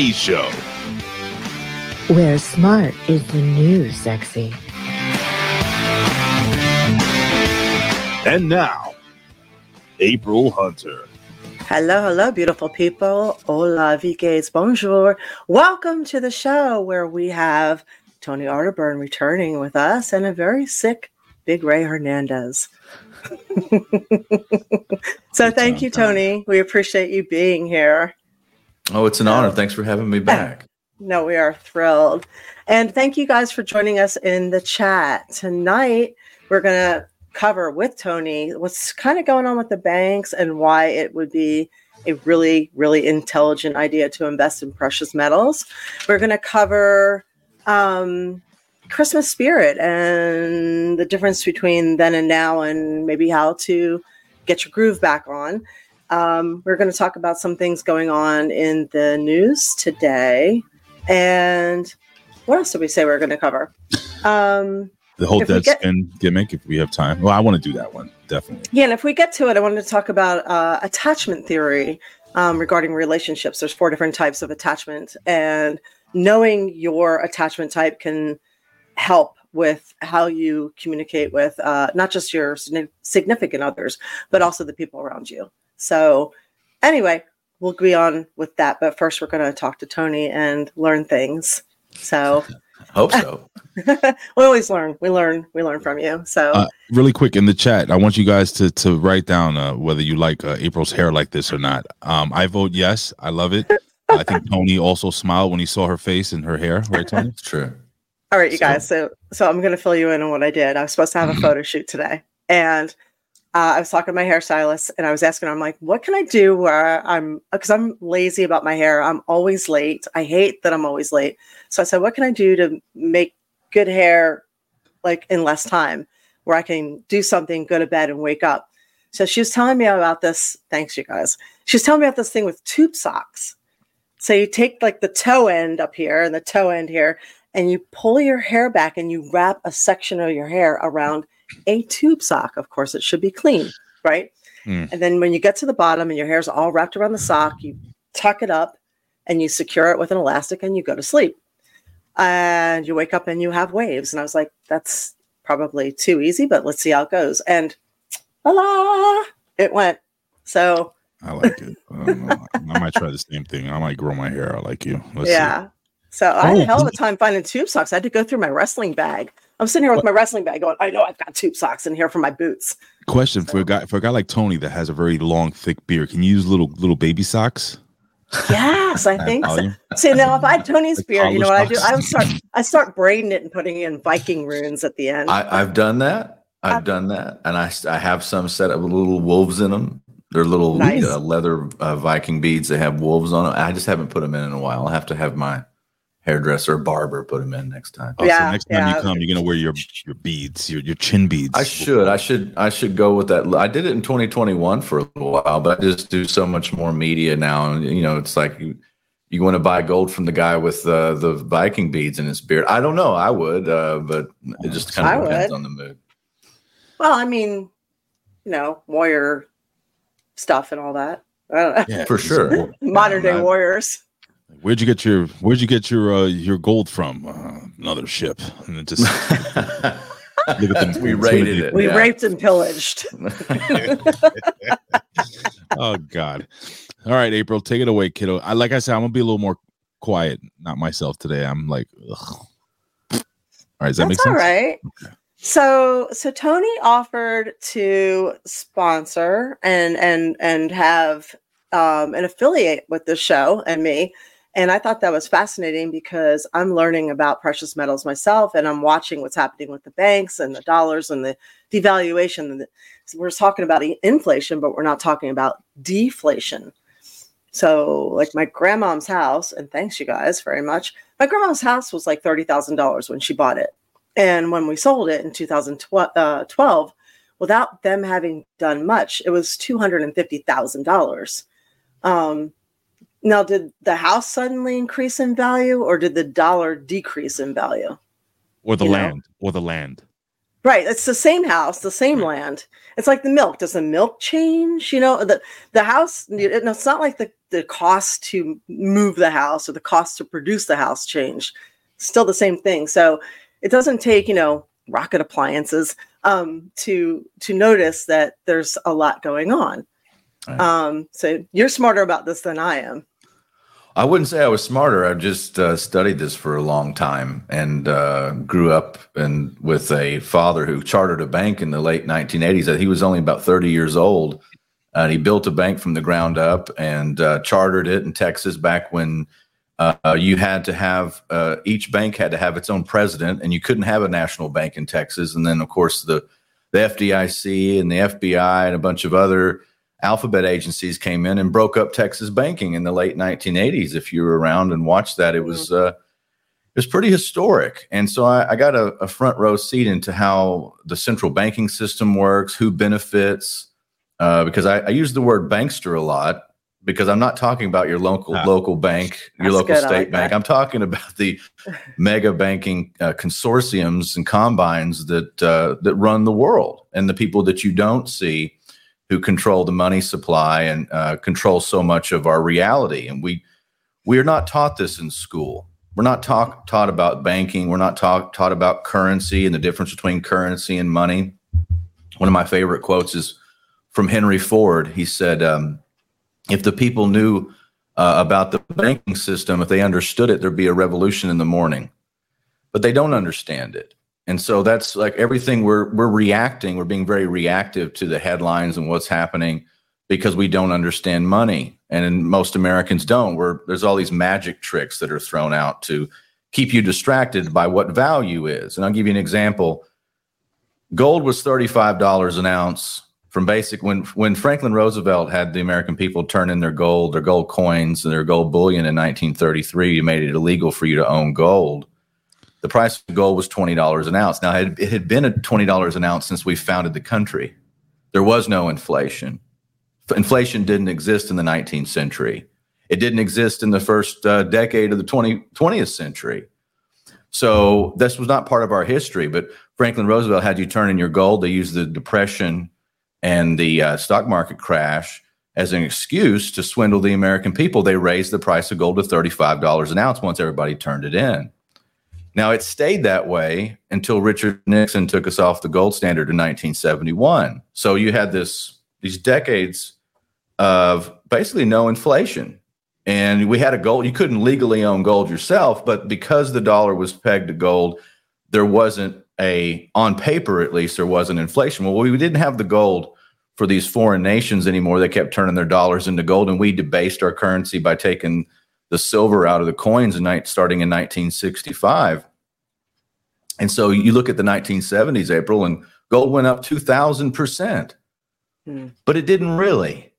Today Show, where smart is the new sexy. And now, April Hunter. Hello, hello, beautiful people. Hola, Vikes. Bonjour. Welcome to the show where we have Tony Arterburn returning with us and a very sick Big Ray Hernandez. So thank you, Tony. We appreciate you being here. Oh, it's an honor. Thanks for having me back. No, we are thrilled. And thank you guys for joining us in the chat. Tonight, we're going to cover with Tony what's kind of going on with the banks and why it would be a really, really intelligent idea to invest in precious metals. We're going to cover Christmas spirit and the difference between then and now and maybe how to get your groove back on. We're going to talk about some things going on in the news today. And what else did we say we were going to cover? The whole Deadspin gimmick, if we have time. Well, I want to do that one, definitely. Yeah, and if we get to it, I wanted to talk about attachment theory regarding relationships. There's four different types of attachment, and knowing your attachment type can help with how you communicate with not just your significant others, but also the people around you. So anyway, we'll be on with that. But first, we're going to talk to Tony and learn things. So... I hope so. We always learn. We learn from you. So really quick in the chat, I want you guys to write down whether you like April's hair like this or not. I vote yes. I love it. I think Tony also smiled when he saw her face and her hair. Right, Tony? True. All right, you guys. So I'm going to fill you in on what I did. I was supposed to have a photo shoot today, and I was talking to my hairstylist, and I was asking her, I'm like, what can I do where because I'm lazy about my hair. I'm always late. I hate that I'm always late. So I said, what can I do to make good hair like in less time where I can do something, go to bed and wake up? So she was telling me about this. Thanks, you guys. She was telling me about this thing with tube socks. So you take like the toe end up here and the toe end here, and you pull your hair back and you wrap a section of your hair around a tube sock. Of course, it should be clean, right? And then when you get to the bottom and your hair's all wrapped around the sock, you tuck it up and you secure it with an elastic and you go to sleep. And you wake up and you have waves. And I was like, that's probably too easy, but let's see how it goes. And voila, it went. So I like it. I might try the same thing. I might grow my hair out like you. Let's see. So I had a hell of a time finding tube socks. I had to go through my wrestling bag. I'm sitting here with my wrestling bag going, I know I've got tube socks in here for my boots. Question for a guy like Tony that has a very long, thick beard, can you use little baby socks? Yes, I think so. See, now if I had Tony's beard, you know what socks. I do? I start braiding it and putting in Viking runes at the end. I've done that. And I have some set up with little wolves in them. They're little leather Viking beads. They have wolves on them. I just haven't put them in a while. I'll have to have my hairdresser, barber, put them in next time. So next time you come, you're gonna wear your beads, your chin beads. I should go with that. I did it in 2021 for a little while, but I just do so much more media now, and you know, it's like you want to buy gold from the guy with the Viking beads in his beard. I don't know. I would, but it just kind of depends on the mood. Well, I mean, you know, warrior stuff and all that. I don't know. Yeah, for sure. Modern day warriors. Where'd you get your your gold from? Another ship, and it just look at them. We raided it. We raped and pillaged. Oh God! All right, April, take it away, kiddo. Like I said, I'm gonna be a little more quiet, not myself today. I'm like, ugh. All right, does that make sense? All right. Okay. So Tony offered to sponsor and have an affiliate with the show and me. And I thought that was fascinating because I'm learning about precious metals myself, and I'm watching what's happening with the banks and the dollars and the devaluation. So we're talking about inflation, but we're not talking about deflation. So like my grandma's house, and thanks you guys very much. My grandma's house was like $30,000 when she bought it. And when we sold it in 2012, without them having done much, it was $250,000. Now, did the house suddenly increase in value, or did the dollar decrease in value? Or the land. Right. It's the same house, the same land. It's like the milk. Does the milk change? You know, the house, it's not like the cost to move the house or the cost to produce the house change. It's still the same thing. So it doesn't take, you know, rocket appliances to notice that there's a lot going on. Right. So you're smarter about this than I am. I wouldn't say I was smarter. I just studied this for a long time and grew up and with a father who chartered a bank in the late 1980s. He was only about 30 years old, and he built a bank from the ground up and chartered it in Texas back when you had to have each bank had to have its own president, and you couldn't have a national bank in Texas. And then, of course, the FDIC and the FBI and a bunch of other alphabet agencies came in and broke up Texas banking in the late 1980s. If you were around and watched that, it was pretty historic. And so I got a front row seat into how the central banking system works, who benefits, because I use the word bankster a lot because I'm not talking about your local bank, your local state bank. I'm talking about the mega banking consortiums and combines that run the world and the people that you don't see who control the money supply and control so much of our reality. And we are not taught this in school. We're not taught about banking. We're not taught about currency and the difference between currency and money. One of my favorite quotes is from Henry Ford. He said, if the people knew about the banking system, if they understood it, there'd be a revolution in the morning. But they don't understand it. And so that's like everything we're reacting. We're being very reactive to the headlines and what's happening because we don't understand money. And most Americans don't. There's all these magic tricks that are thrown out to keep you distracted by what value is. And I'll give you an example. Gold was $35 an ounce from basic when Franklin Roosevelt had the American people turn in their gold coins and their gold bullion in 1933. You made it illegal for you to own gold. The price of gold was $20 an ounce. Now, it had been at $20 an ounce since we founded the country. There was no inflation. Inflation didn't exist in the 19th century. It didn't exist in the first decade of the 20th century. So this was not part of our history. But Franklin Roosevelt had you turn in your gold. They used the Depression and the stock market crash as an excuse to swindle the American people. They raised the price of gold to $35 an ounce once everybody turned it in. Now, it stayed that way until Richard Nixon took us off the gold standard in 1971. So you had these decades of basically no inflation. And we had you couldn't legally own gold yourself, but because the dollar was pegged to gold, there wasn't on paper at least, there wasn't inflation. Well, we didn't have the gold for these foreign nations anymore. They kept turning their dollars into gold, and we debased our currency by taking the silver out of the coins starting in 1965. And so you look at the 1970s, April, and gold went up 2,000%. But it didn't really.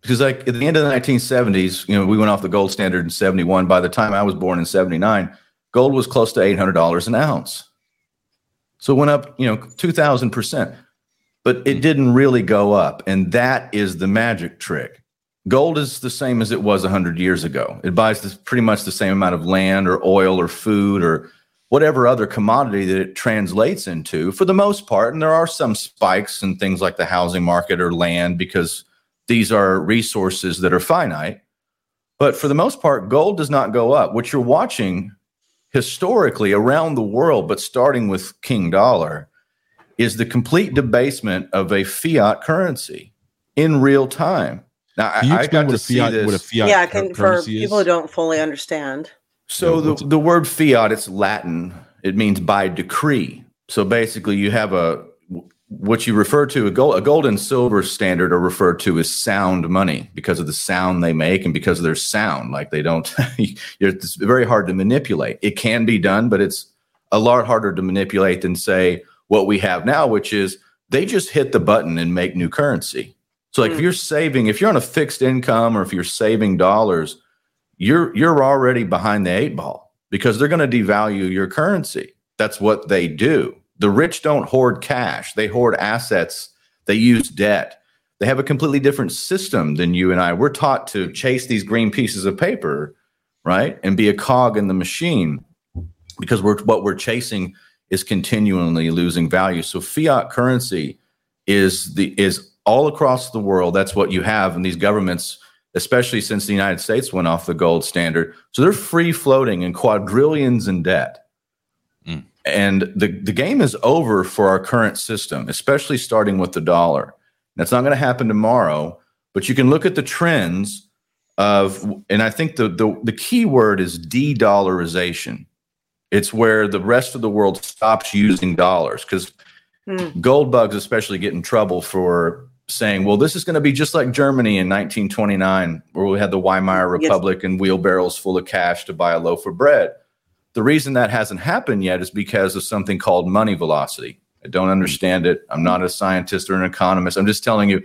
Because like at the end of the 1970s, we went off the gold standard in 71. By the time I was born in 79, gold was close to $800 an ounce. So it went up, 2,000%. But it didn't really go up. And that is the magic trick. Gold is the same as it was 100 years ago. It buys pretty much the same amount of land or oil or food or whatever other commodity that it translates into for the most part. And there are some spikes in things like the housing market or land because these are resources that are finite. But for the most part, gold does not go up. What you're watching historically around the world, but starting with King Dollar, is the complete debasement of a fiat currency in real time. Now, I got to see this. What a fiat currency is? People who don't fully understand. So the word fiat, it's Latin. It means by decree. So basically you have what you refer to, a gold and silver standard are referred to as sound money because of the sound they make and because of their sound. Like they don't, it's very hard to manipulate. It can be done, but it's a lot harder to manipulate than say what we have now, which is they just hit the button and make new currency. So like if you're on a fixed income or if you're saving dollars, you're already behind the eight ball because they're going to devalue your currency. That's what they do. The rich don't hoard cash. They hoard assets. They use debt. They have a completely different system than you and I. We're taught to chase these green pieces of paper, right? And be a cog in the machine because what we're chasing is continually losing value. So fiat currency is all across the world. That's what you have in these governments, especially since the United States went off the gold standard. So they're free floating and quadrillions in debt. Mm. And the game is over for our current system, especially starting with the dollar. That's not going to happen tomorrow, but you can look at the trends of, and I think the key word is de-dollarization. It's where the rest of the world stops using dollars, because gold bugs especially get in trouble for saying, well, this is going to be just like Germany in 1929, where we had the Weimar Republic and wheelbarrows full of cash to buy a loaf of bread. The reason that hasn't happened yet is because of something called money velocity. I don't understand it. I'm not a scientist or an economist. I'm just telling you,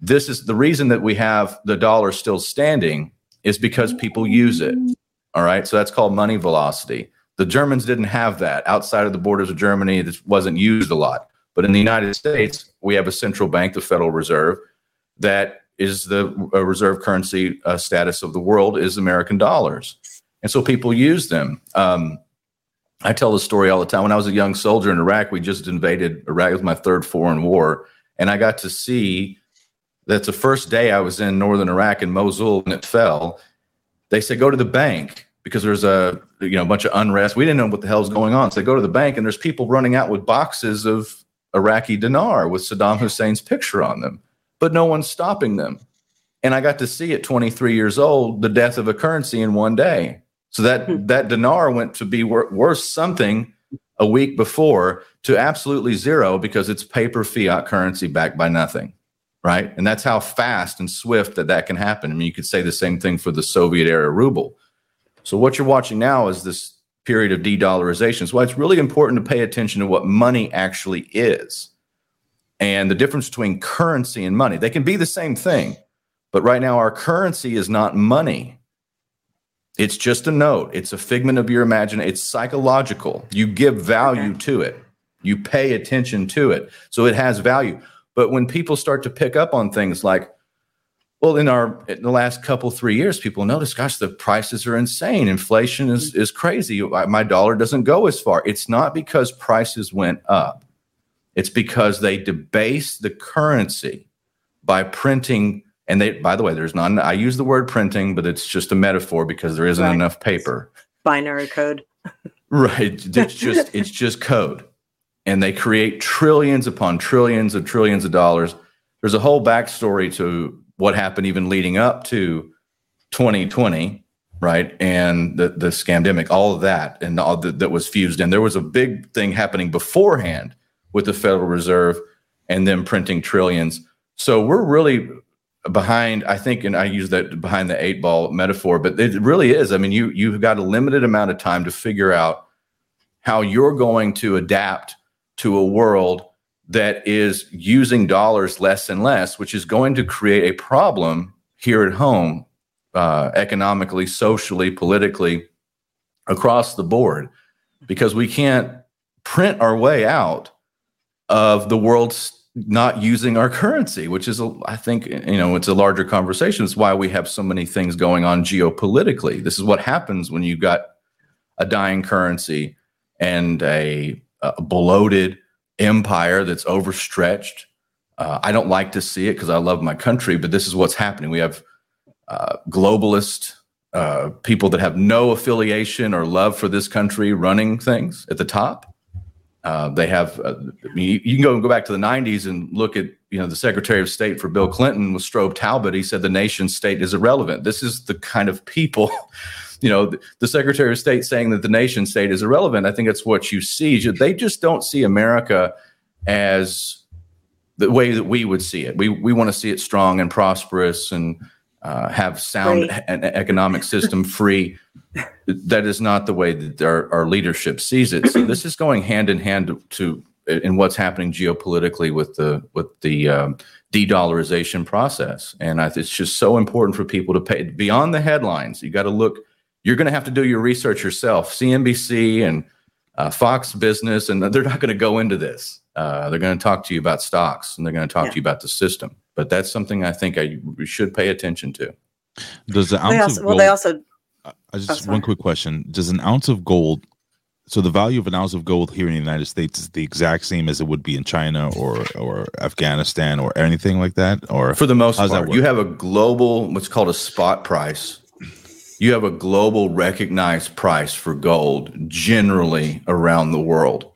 this is the reason that we have the dollar still standing is because people use it. All right. So that's called money velocity. The Germans didn't have that. Outside of the borders of Germany, this wasn't used a lot. But in the United States, we have a central bank, the Federal Reserve, that is the reserve currency status of the world is American dollars. And so people use them. I tell the story all the time. When I was a young soldier in Iraq, we just invaded Iraq. It was my third foreign war. And I got to see that the first day I was in northern Iraq in Mosul and it fell. They said, go to the bank because there's a bunch of unrest. We didn't know what the hell was going on. So they go to the bank and there's people running out with boxes of Iraqi dinar with Saddam Hussein's picture on them, but no one's stopping them. And I got to see at 23 years old, the death of a currency in one day. So that dinar went to be worth something a week before to absolutely zero because it's paper fiat currency backed by nothing, right? And that's how fast and swift that can happen. I mean, you could say the same thing for the Soviet era ruble. So what you're watching now is this period of de-dollarization. So it's really important to pay attention to what money actually is and the difference between currency and money. They can be the same thing, but right now our currency is not money. It's just a note. It's a figment of your imagination. It's psychological. You give value to it. You pay attention to it. So it has value. But when people start to pick up on things like, well, in the last couple, 3 years, people notice, gosh, the prices are insane. Inflation is crazy. My dollar doesn't go as far. It's not because prices went up. It's because they debased the currency by printing. And they, by the way, there's not, I use the word printing, but it's just a metaphor because there isn't enough paper. Binary code. Right. It's just code. And they create trillions upon trillions of dollars. There's a whole backstory to what happened even leading up to 2020, right? And the scamdemic, all of that, and all that was fused in. There was a big thing happening beforehand with the Federal Reserve and them printing trillions. So we're really behind, I think, and I use that behind the eight ball metaphor, but it really is. I mean, you've got a limited amount of time to figure out how you're going to adapt to a world that is using dollars less and less, which is going to create a problem here at home, economically, socially, politically, across the board, because we can't print our way out of the world's not using our currency, which is, I think, it's a larger conversation. It's why we have so many things going on geopolitically. This is what happens when you've got a dying currency and a bloated empire that's overstretched. I don't like to see it because I love my country, but this is what's happening. We have globalist people that have no affiliation or love for this country running things at the top. They have, you can go back to the 90s and look at, the Secretary of State for Bill Clinton was Strobe Talbott. He said the nation state is irrelevant. This is the kind of people, the Secretary of State saying that the nation state is irrelevant. I think that's what you see. They just don't see America as the way that we would see it. We want to see it strong and prosperous and have sound and economic system free. That is not the way that our leadership sees it. So this is going hand in hand in what's happening geopolitically with the de-dollarization process. And it's just so important for people to pay beyond the headlines. You got to look. You're going to have to do your research yourself. CNBC and Fox Business, and they're not going to go into this. They're going to talk to you about stocks, and they're going to talk to you about the system. But that's something I think we should pay attention to. Does the ounce of gold, one quick question. Does an ounce of gold So the value of an ounce of gold here in the United States is the exact same as it would be in China or Afghanistan or anything like that? Or for the most part, you have a global, what's called a spot price. You have a global recognized price for gold generally around the world.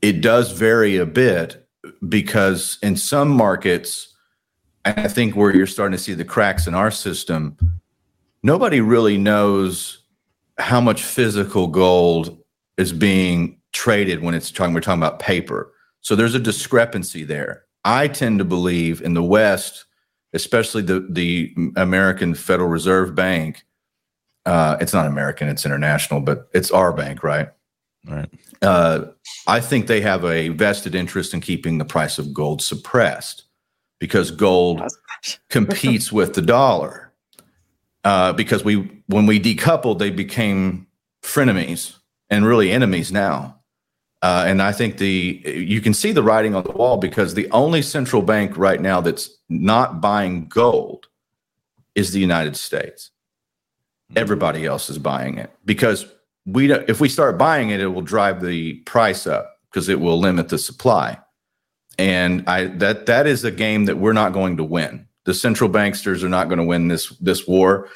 It does vary a bit because in some markets, I think where you're starting to see the cracks in our system, nobody really knows how much physical gold is being traded when it's talking. We're talking about paper. So there's a discrepancy there. I tend to believe in the West, especially the American Federal Reserve Bank. It's not American, it's international, but it's our bank, right? Right. I think they have a vested interest in keeping the price of gold suppressed because gold competes with the dollar. Because when we decoupled, they became frenemies. And really enemies now. And I think you can see the writing on the wall because the only central bank right now that's not buying gold is the United States. Everybody else is buying it because if we start buying it, it will drive the price up because it will limit the supply. And that is a game that we're not going to win. The central banksters are not going to win this war.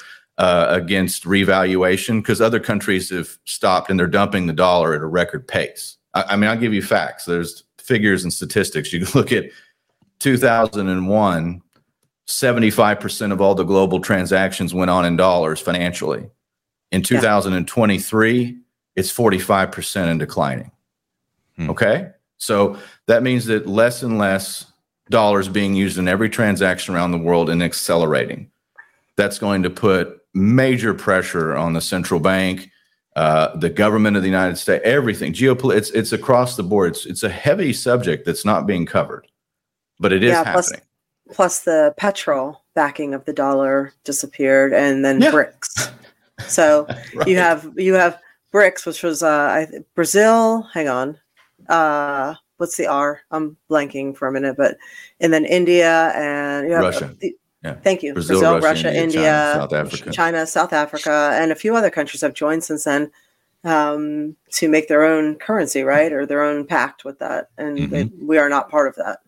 Against revaluation because other countries have stopped and they're dumping the dollar at a record pace. I mean, I'll give you facts. There's figures and statistics. You can look at 2001, 75% of all the global transactions went on in dollars financially. In 2023, it's 45% and declining. Okay? So that means that less and less dollars being used in every transaction around the world and accelerating. That's going to put major pressure on the central bank, the government of the United States, everything. It's across the board. It's a heavy subject that's not being covered, but it is happening. Plus the petrol backing of the dollar disappeared, and then BRICS. So right. you have BRICS, which was Brazil. Hang on, what's the R? I'm blanking for a minute, and then India and you have Russia. Yeah. Thank you. Brazil, Russia, India, China, South Africa, and a few other countries have joined since then to make their own currency, right? Or their own pact with that. And we are not part of that.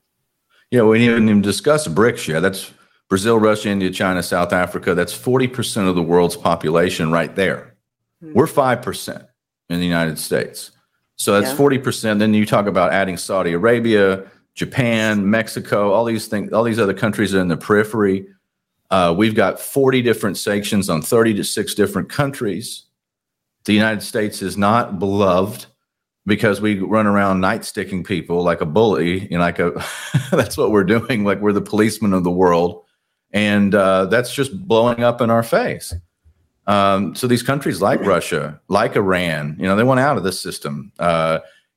Yeah, we didn't even discuss BRICS yet. That's Brazil, Russia, India, China, South Africa. That's 40% of the world's population right there. Mm-hmm. We're 5% in the United States. So that's 40%. Then you talk about adding Saudi Arabia, Japan, Mexico, all these things, all these other countries are in the periphery. We've got 40 different sanctions on 36 different countries. The United States is not beloved because we run around night sticking people like a bully. You know, that's what we're doing. Like we're the policemen of the world. And that's just blowing up in our face. So these countries like Russia, like Iran, you know, they want out of this system.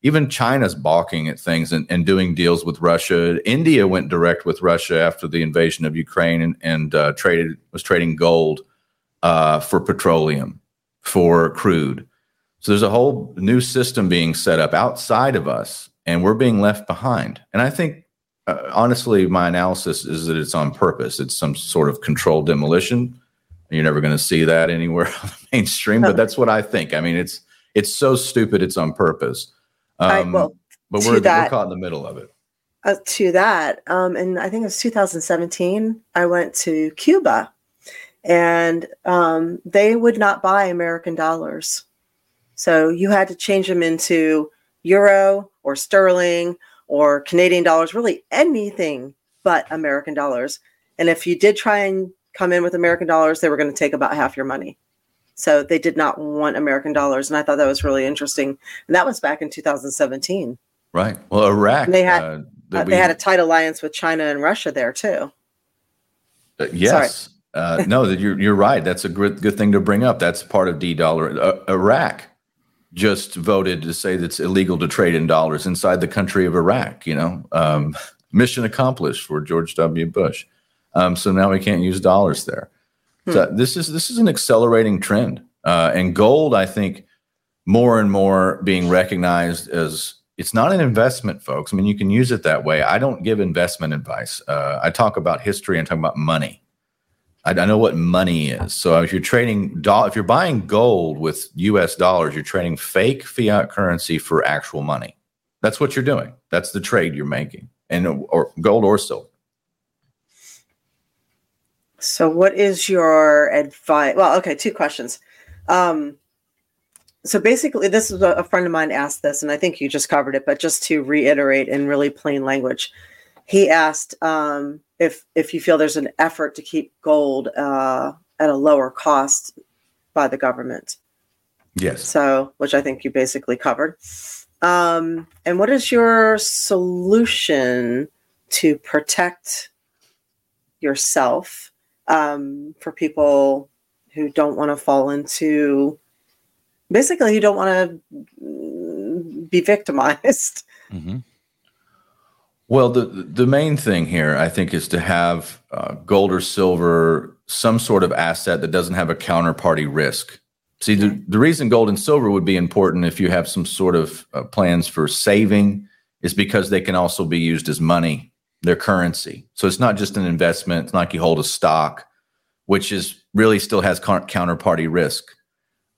Even China's balking at things and doing deals with Russia. India went direct with Russia after the invasion of Ukraine and was trading gold for petroleum, for crude. So there's a whole new system being set up outside of us, and we're being left behind. And I think, honestly, my analysis is that it's on purpose. It's some sort of controlled demolition. You're never going to see that anywhere on the mainstream, but that's what I think. I mean, it's so stupid it's on purpose. But we're caught in the middle of it. And I think it was 2017, I went to Cuba, and they would not buy American dollars. So you had to change them into euro or sterling or Canadian dollars, really anything but American dollars. And if you did try and come in with American dollars, they were going to take about half your money. So they did not want American dollars. And I thought that was really interesting. And that was back in 2017. Right. Well, Iraq. And they had a tight alliance with China and Russia there, too. Yes. You're right. That's a good thing to bring up. That's part of de-dollar. Iraq just voted to say that it's illegal to trade in dollars inside the country of Iraq. You know, mission accomplished for George W. Bush. So now we can't use dollars there. So this is an accelerating trend, and gold, I think, more and more being recognized as it's not an investment, folks. I mean, you can use it that way. I don't give investment advice. I talk about history and talk about money. I know what money is. So if you're trading if you're buying gold with U.S. dollars, you're trading fake fiat currency for actual money. That's what you're doing. That's the trade you're making, or gold or silver. So what is your advice? Well, okay, two questions. So basically, this is a friend of mine asked this, and I think you just covered it, but just to reiterate in really plain language, he asked if you feel there's an effort to keep gold at a lower cost by the government. Yes. So, which I think you basically covered. And what is your solution to protect yourself for people who don't want to fall into... Basically, you don't want to be victimized. Mm-hmm. Well, the main thing here, I think, is to have gold or silver, some sort of asset that doesn't have a counterparty risk. See, the reason gold and silver would be important if you have some sort of plans for saving is because they can also be used as money, their currency. So it's not just an investment. It's not like you hold a stock, which is really still has counterparty risk.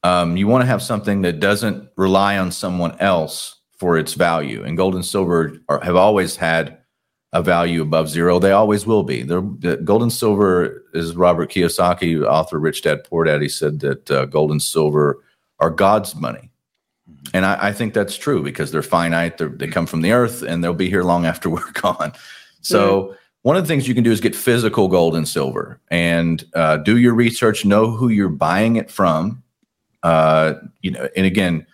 You want to have something that doesn't rely on someone else for its value. And gold and silver have always had a value above zero. They always will be. Gold and silver, is Robert Kiyosaki, author Rich Dad Poor Dad, he said that gold and silver are God's money. And I think that's true because they're finite. They come from the earth and they'll be here long after we're gone. So one of the things you can do is get physical gold and silver and do your research, know who you're buying it from. And again,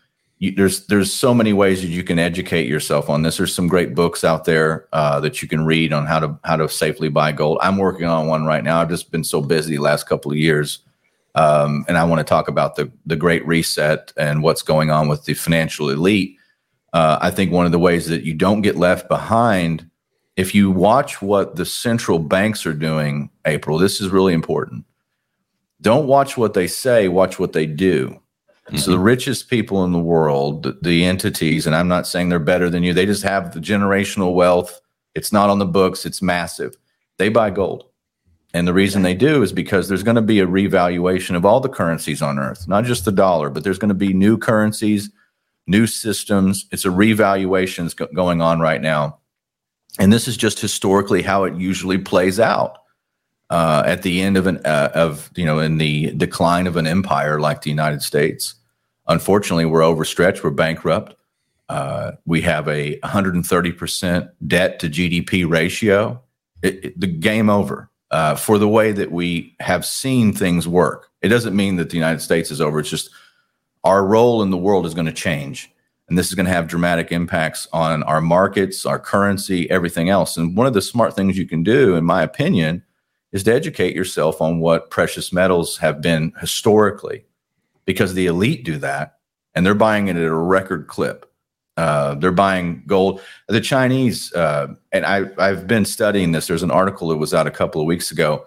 there's so many ways that you can educate yourself on this. There's some great books out there that you can read on how to safely buy gold. I'm working on one right now. I've just been so busy the last couple of years, and I want to talk about the Great Reset and what's going on with the financial elite. I think one of the ways that you don't get left behind, if you watch what the central banks are doing, April, this is really important. Don't watch what they say, watch what they do. Mm-hmm. So the richest people in the world, the entities, and I'm not saying they're better than you, they just have the generational wealth. It's not on the books. It's massive. They buy gold. And the reason they do is because there's going to be a revaluation of all the currencies on earth, not just the dollar, but there's going to be new currencies, new systems. It's a revaluation that's going on right now. And this is just historically how it usually plays out. At the end of in the decline of an empire like the United States, unfortunately, we're overstretched. We're bankrupt. We have a 130% debt to GDP ratio. The game over for the way that we have seen things work. It doesn't mean that the United States is over. It's just our role in the world is going to change. And this is going to have dramatic impacts on our markets, our currency, everything else. And one of the smart things you can do, in my opinion, is to educate yourself on what precious metals have been historically, because the elite do that, and they're buying it at a record clip. They're buying gold. The Chinese, and I've been studying this. There's an article that was out a couple of weeks ago.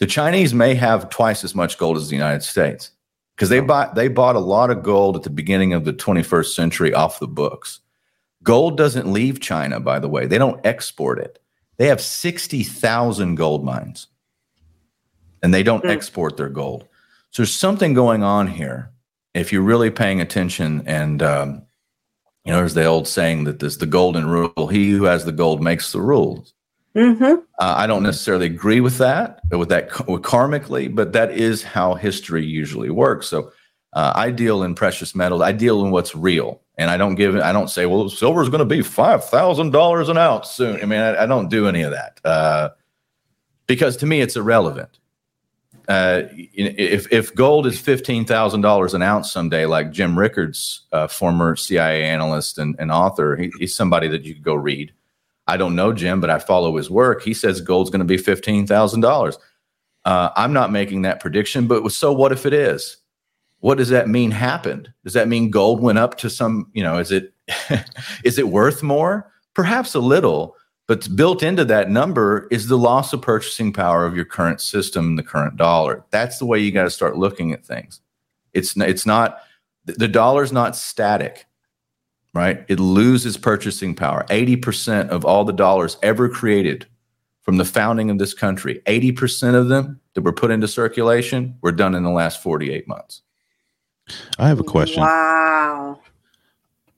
The Chinese may have twice as much gold as the United States because they bought a lot of gold at the beginning of the 21st century off the books. Gold doesn't leave China, by the way. They don't export it. They have 60,000 gold mines. And they don't export their gold. So there's something going on here if you're really paying attention. And, there's the old saying that there's the golden rule. He who has the gold makes the rules. Mm-hmm. I don't necessarily agree with that, karmically, but that is how history usually works. So I deal in precious metals. I deal in what's real. And I don't say, well, silver is going to be $5,000 an ounce soon. I mean, I don't do any of that because to me it's irrelevant. If gold is $15,000 an ounce someday, like Jim Rickards, former CIA analyst and author, he's somebody that you could go read. I don't know Jim, but I follow his work. He says gold's going to be $15,000. I'm not making that prediction, but so what if it is? What does that mean happened? Does that mean gold went up to some, is it is it worth more? Perhaps a little. But built into that number is the loss of purchasing power of your current system, the current dollar. That's the way you got to start looking at things. It's not the dollar's not static, right? It loses purchasing power. 80% of all the dollars ever created from the founding of this country, 80% of them that were put into circulation were done in the last 48 months. I have a question. Wow.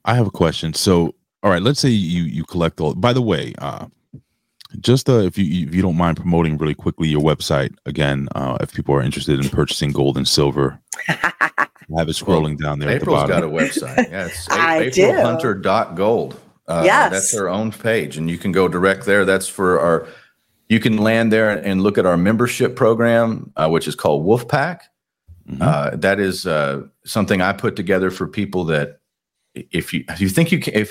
I have a question. So, all right, let's say you collect all. By the way, if you don't mind promoting really quickly your website again, if people are interested in purchasing gold and silver, I have it scrolling down there. April's at the bottom. Got a website. Yes, yeah, AprilHunter.gold. Yes, that's her own page, and you can go direct there. That's for our. You can land there and look at our membership program, which is called Wolfpack. Mm-hmm. That is something I put together for people that if you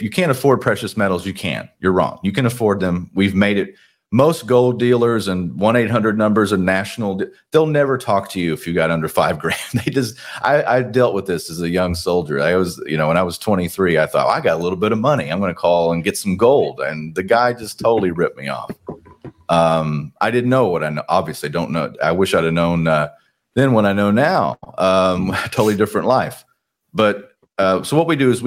can't afford precious metals, you can. You're wrong. You can afford them. We've made it. Most gold dealers and 1-800 numbers are national. They'll never talk to you if you got under $5,000. They just. I dealt with this as a young soldier. I was, when I was 23, I thought I got a little bit of money. I'm going to call and get some gold, and the guy just totally ripped me off. I didn't know what I know. Obviously, don't know. I wish I'd have known then what I know now. Totally different life, but. So what we do is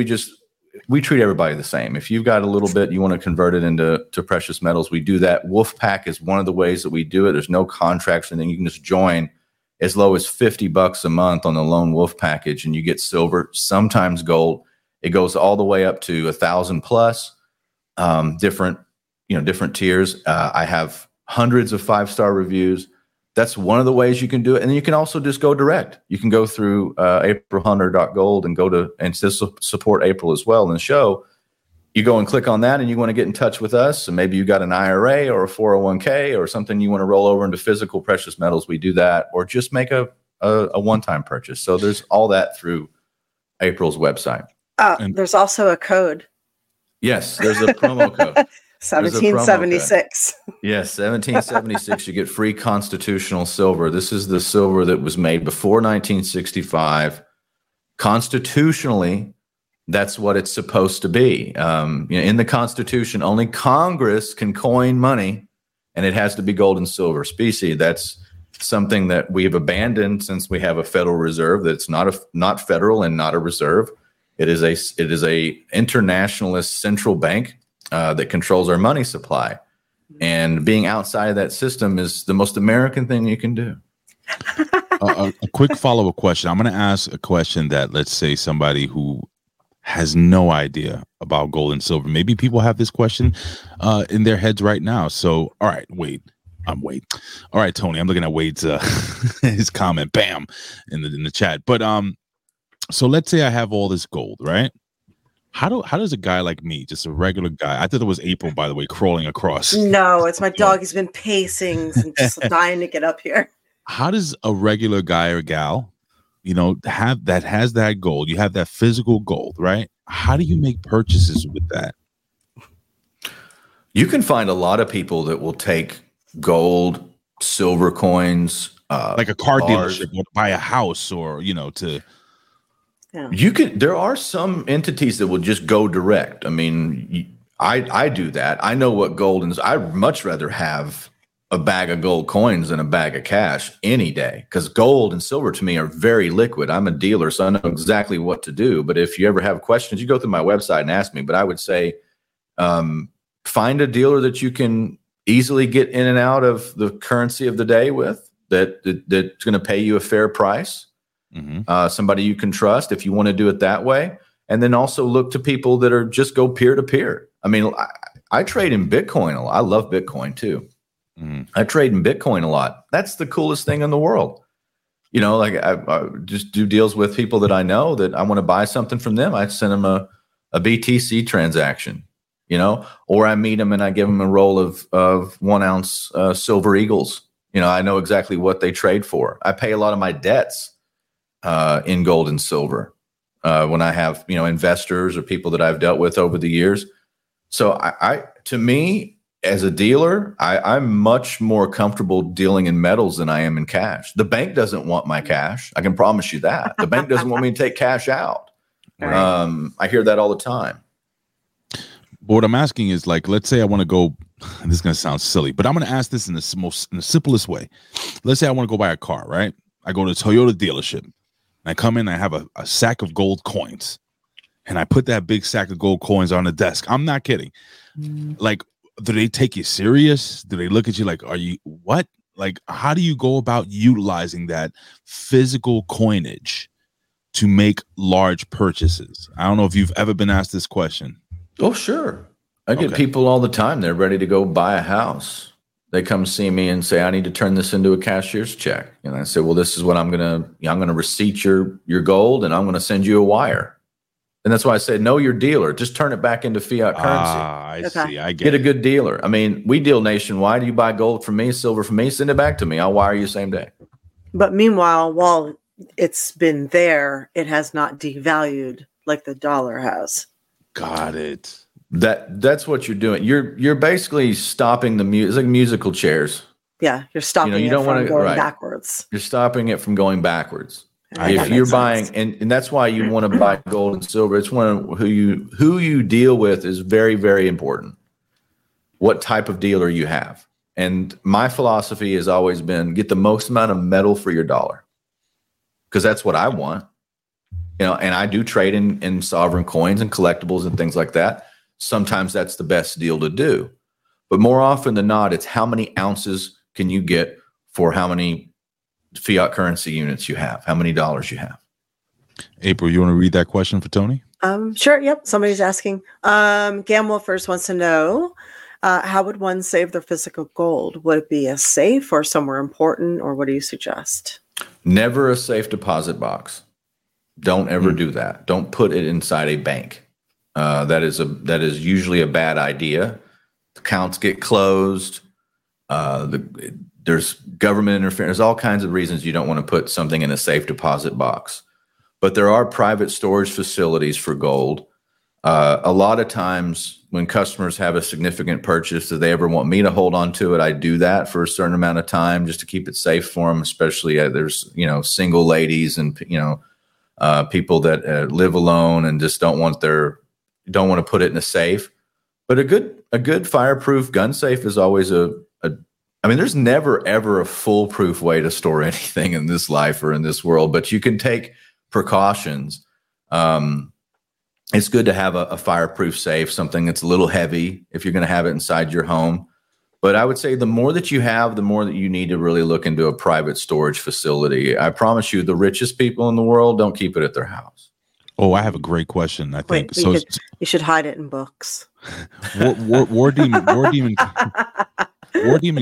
we treat everybody the same. If you've got a little bit, you want to convert it into precious metals, we do that. Wolfpack is one of the ways that we do it. There's no contracts, and then you can just join as low as $50 a month on the lone wolf package, and you get silver, sometimes gold. It goes all the way up to 1,000 plus, different tiers. I have hundreds of 5-star reviews. That's one of the ways you can do it. And you can also just go direct. You can go through aprilhunter.gold and go to and support April as well in the show. You go and click on that, and you want to get in touch with us. And maybe you got an IRA or a 401k or something you want to roll over into physical precious metals. We do that, or just make a one-time purchase. So there's all that through April's website. There's also a code. Yes, there's a promo code. 1776. Yes, 1776. You get free constitutional silver. This is the silver that was made before 1965. Constitutionally, that's what it's supposed to be. In the Constitution, only Congress can coin money, and it has to be gold and silver specie. That's something that we have abandoned since we have a Federal Reserve that's not federal and not a reserve. It is a internationalist central bank. That controls our money supply, and being outside of that system is the most American thing you can do. A quick follow-up question. I'm going to ask a question that, let's say, somebody who has no idea about gold and silver. Maybe people have this question in their heads right now. So, all right, wait. I'm Wade. All right, Tony. I'm looking at Wade's his comment. Bam in the chat. But so let's say I have all this gold, right? How does a guy like me, just a regular guy, I thought it was April, by the way, crawling across. No, it's my dog. He's been pacing and just dying to get up here. How does a regular guy or gal, have that has that gold? You have that physical gold, right? How do you make purchases with that? You can find a lot of people that will take gold, silver coins, like a car dealership, or buy a house, or to. Yeah. There are some entities that will just go direct. I mean, I do that. I know what gold is. I'd much rather have a bag of gold coins than a bag of cash any day, because gold and silver to me are very liquid. I'm a dealer, so I know exactly what to do. But if you ever have questions, you go through my website and ask me. But I would say find a dealer that you can easily get in and out of the currency of the day with, that's going to pay you a fair price. Mm-hmm. Somebody you can trust if you want to do it that way. And then also look to people that are just go peer to peer. I mean, I trade in Bitcoin a lot. I love Bitcoin too. Mm-hmm. I trade in Bitcoin a lot. That's the coolest thing in the world. I just do deals with people that I know that I want to buy something from them. I send them a BTC transaction, or I meet them and I give them a roll of 1 ounce silver eagles. I know exactly what they trade for. I pay a lot of my debts in gold and silver when I have investors or people that I've dealt with over the years. So I to me, as a dealer, I'm much more comfortable dealing in metals than I am in cash. The bank doesn't want my cash. I can promise you that. The bank doesn't want me to take cash out. Right. I hear that all the time. But what I'm asking is, like, let's say I want to go, this is going to sound silly, but I'm going to ask this in the simplest way. Let's say I want to go buy a car, right? I go to a Toyota dealership. I come in, I have a sack of gold coins, and I put that big sack of gold coins on the desk. I'm not kidding. Like, do they take you serious? Do they look at you like, are you what? Like, how do you go about utilizing that physical coinage to make large purchases? I don't know if you've ever been asked this question. Oh, sure. I get people all the time. They're ready to go buy a house. They come see me and say, I need to turn this into a cashier's check. And I say, well, this is what I'm going to receipt your gold, and I'm going to send you a wire. And that's why I say, know your dealer. Just turn it back into fiat currency. I see. I get it. Get a good dealer. I mean, we deal nationwide. You buy gold from me, silver from me, send it back to me. I'll wire you same day. But meanwhile, while it's been there, it has not devalued like the dollar has. Got it. That's what you're doing. You're basically stopping the music. It's like musical chairs. Yeah, you're stopping it from going backwards. You're stopping it from going backwards. If you're buying, and that's why you want to buy gold and silver. It's one who you deal with is very, very important. What type of dealer you have. And my philosophy has always been get the most amount of metal for your dollar, because that's what I want. You know, and I do trade in sovereign coins and collectibles and things like that. Sometimes that's the best deal to do. But more often than not, it's how many ounces can you get for how many fiat currency units you have, how many dollars you have. April, you want to read that question for Tony? Sure. Yep. Somebody's asking. Gamwell first wants to know, how would one save their physical gold? Would it be a safe or somewhere important, or what do you suggest? Never a safe deposit box. Don't ever do that. Don't put it inside a bank. That is usually a bad idea. Accounts get closed. There's government interference. There's all kinds of reasons you don't want to put something in a safe deposit box. But there are private storage facilities for gold. A lot of times when customers have a significant purchase that they ever want me to hold on to it, I do that for a certain amount of time just to keep it safe for them, especially there's, single ladies and, people that live alone and just don't want to put it in a safe. But a good fireproof gun safe is always there's never, ever a foolproof way to store anything in this life or in this world, but you can take precautions. It's good to have a fireproof safe, something that's a little heavy if you're going to have it inside your home. But I would say the more that you have, the more that you need to really look into a private storage facility. I promise you, the richest people in the world don't keep it at their house. Oh, I have a great question. I think you should hide it in books. War Demon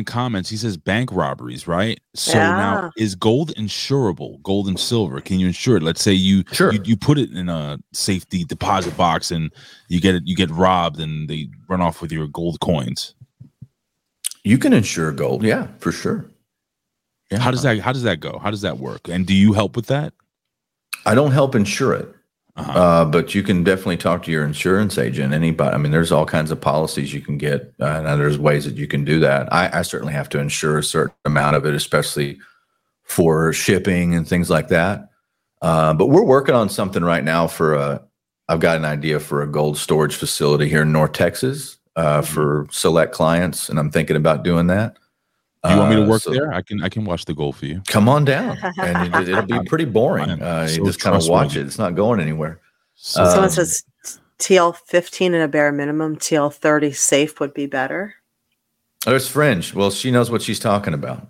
comments. He says bank robberies, right? So now, is gold insurable? Gold and silver? Can you insure it? Let's say you put it in a safety deposit box and you get robbed and they run off with your gold coins. You can insure gold, yeah, for sure. Yeah. How does that go? How does that work? And do you help with that? I don't help insure it. But you can definitely talk to your insurance agent. Anybody, there's all kinds of policies you can get, and there's ways that you can do that. I certainly have to insure a certain amount of it, especially for shipping and things like that. But we're working on something right now I've got an idea for a gold storage facility here in North Texas for select clients, and I'm thinking about doing that. You want me to work there? I can watch the goal for you. Come on down, and it'll be pretty boring. You just kind of watch it. It's not going anywhere. Someone says TL15 and a bare minimum. TL30 safe would be better. There's Fringe. Well, she knows what she's talking about.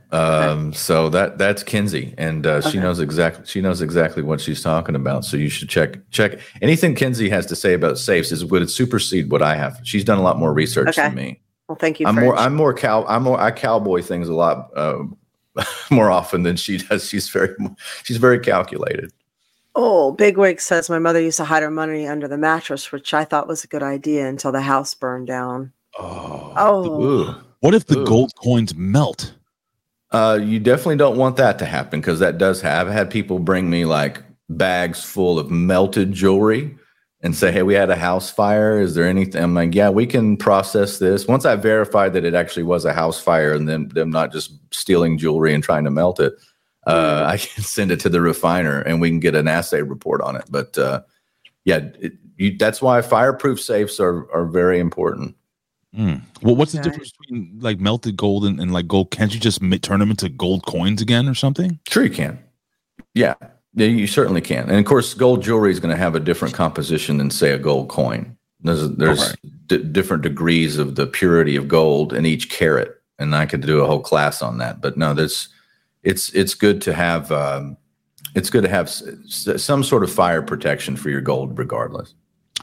So that's Kinsey, and she knows exactly what she's talking about. So you should check anything Kinsey has to say about safes would supersede what I have. She's done a lot more research than me. Well, thank you. I cowboy things a lot more often than she does. She's very calculated. Oh, Bigwig says my mother used to hide her money under the mattress, which I thought was a good idea until the house burned down. What if the gold coins melt? You definitely don't want that to happen, because that does happen. I've had people bring me like bags full of melted jewelry and say, hey, we had a house fire. Is there anything? I'm like, yeah, we can process this. Once I verified that it actually was a house fire and then them not just stealing jewelry and trying to melt it, I can send it to the refiner and we can get an assay report on it. But that's why fireproof safes are very important. Well, what's the difference between like melted gold and like gold? Can't you just turn them into gold coins again or something? Sure you can. Yeah. Yeah, you certainly can. And of course, gold jewelry is going to have a different composition than, say, a gold coin. There's different degrees of the purity of gold in each carat. and I could do a whole class on that. But no, it's good to have some sort of fire protection for your gold, regardless.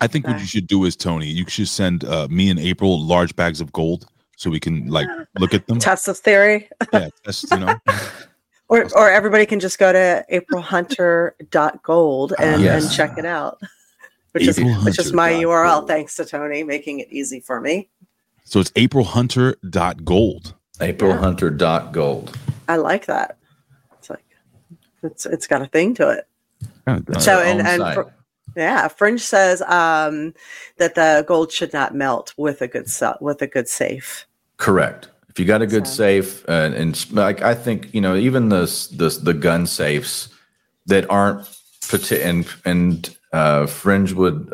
I think what you should do is, Tony, you should send me and April large bags of gold so we can look at them. Test of theory. Yeah, test, Or everybody can just go to aprilhunter.gold and check it out, which is my URL. Gold. Thanks to Tony making it easy for me. So it's aprilhunter.gold. Aprilhunter.gold. I like that. It's like it's got a thing to it. So Fringe says that the gold should not melt with a good safe. Correct. If you got a good safe, and like I think even the gun safes that aren't Fringe would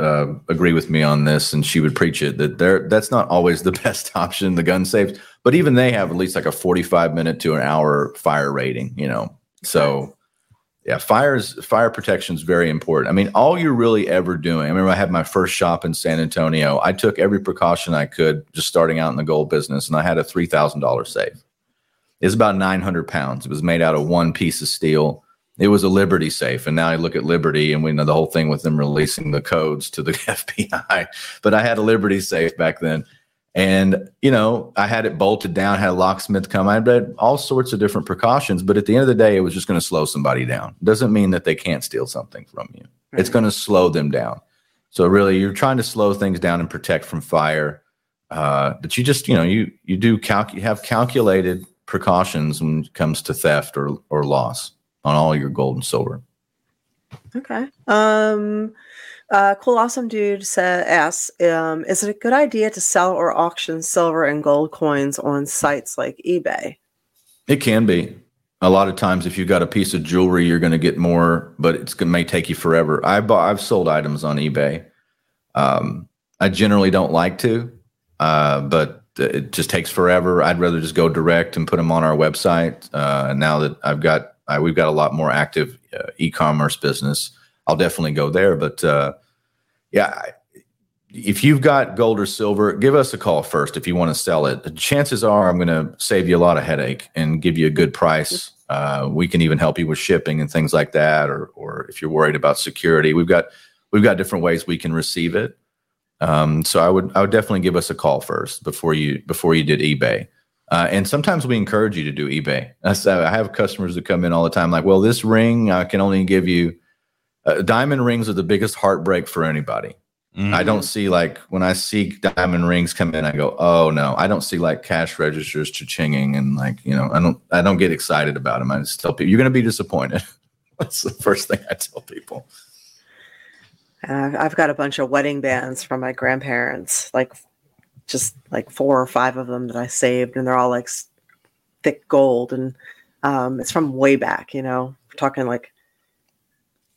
agree with me on this, and she would preach it that that's not always the best option. The gun safes, but even they have at least like a 45-minute to an hour fire rating. So yeah, fire protection is very important. I mean, all you're really ever doing. I remember I had my first shop in San Antonio. I took every precaution I could just starting out in the gold business, and I had a $3,000 safe. It's about 900 pounds. It was made out of one piece of steel. It was a Liberty safe, and now I look at Liberty, and we know the whole thing with them releasing the codes to the FBI. But I had a Liberty safe back then, and I had it bolted down, had a locksmith come. I had all sorts of different precautions, but at the end of the day, it was just going to slow somebody down. Doesn't mean that they can't steal something from you. Right. It's going to slow them down. So really, you're trying to slow things down and protect from fire. But you just, you do have calculated precautions when it comes to theft or loss on all your gold and silver. Okay. Cool Awesome Dude asks, is it a good idea to sell or auction silver and gold coins on sites like eBay? It can be. A lot of times if you've got a piece of jewelry, you're going to get more, but it may take you forever. I've sold items on eBay. I generally don't like to, but it just takes forever. I'd rather just go direct and put them on our website. Now that we've got a lot more active e-commerce business, I'll definitely go there. But if you've got gold or silver, give us a call first if you want to sell it. Chances are I'm going to save you a lot of headache and give you a good price. We can even help you with shipping and things like that, or if you're worried about security, we've got different ways we can receive it. So I would definitely give us a call first before you did eBay. And sometimes we encourage you to do eBay. I have customers that come in all the time like, well, this ring, I can only give you diamond rings are the biggest heartbreak for anybody. Mm-hmm. I don't see when I see diamond rings come in, I go, oh no, I don't see cash registers cha-chinging. And I don't get excited about them. I just tell people, you're going to be disappointed. That's the first thing I tell people. I've got a bunch of wedding bands from my grandparents, just 4 or 5 of them that I saved, and they're all thick gold. And it's from way back, we're talking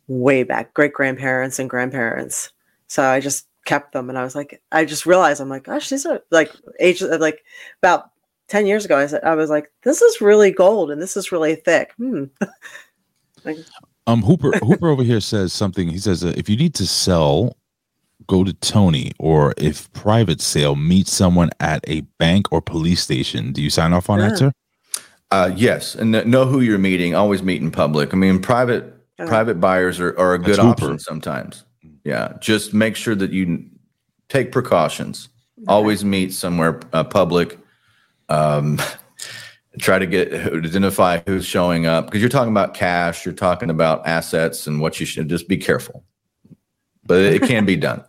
way back, great grandparents and grandparents. So I just kept them. And I was I just realized, I'm gosh, these are about 10 years ago, I was this is really gold and this is really thick. Hooper over here says something. He says, if you need to sell, go to Tony, or if private sale, meet someone at a bank or police station. Do you sign off on that, sir? Yes. And know who you're meeting. Always meet in public. I mean, private buyers are a good option sometimes. Yeah. Just make sure that you take precautions. Okay. Always meet somewhere public. Try to identify who's showing up, because you're talking about cash. You're talking about assets and what you should just be careful. But it can be done.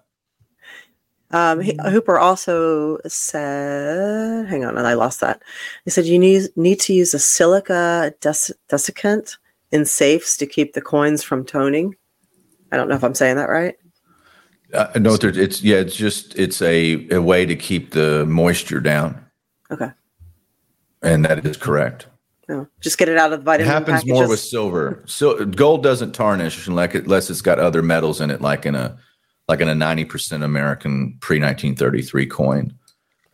Hooper also said, hang on, and I lost that. He said, you need to use a silica desiccant in safes to keep the coins from toning. I don't know if I'm saying that right. No, it's a way to keep the moisture down. Okay. And that is correct. No, just get it out of the vitamin packages. It happens more with silver. So gold doesn't tarnish unless it's got other metals in it, like in a 90% American pre-1933 coin.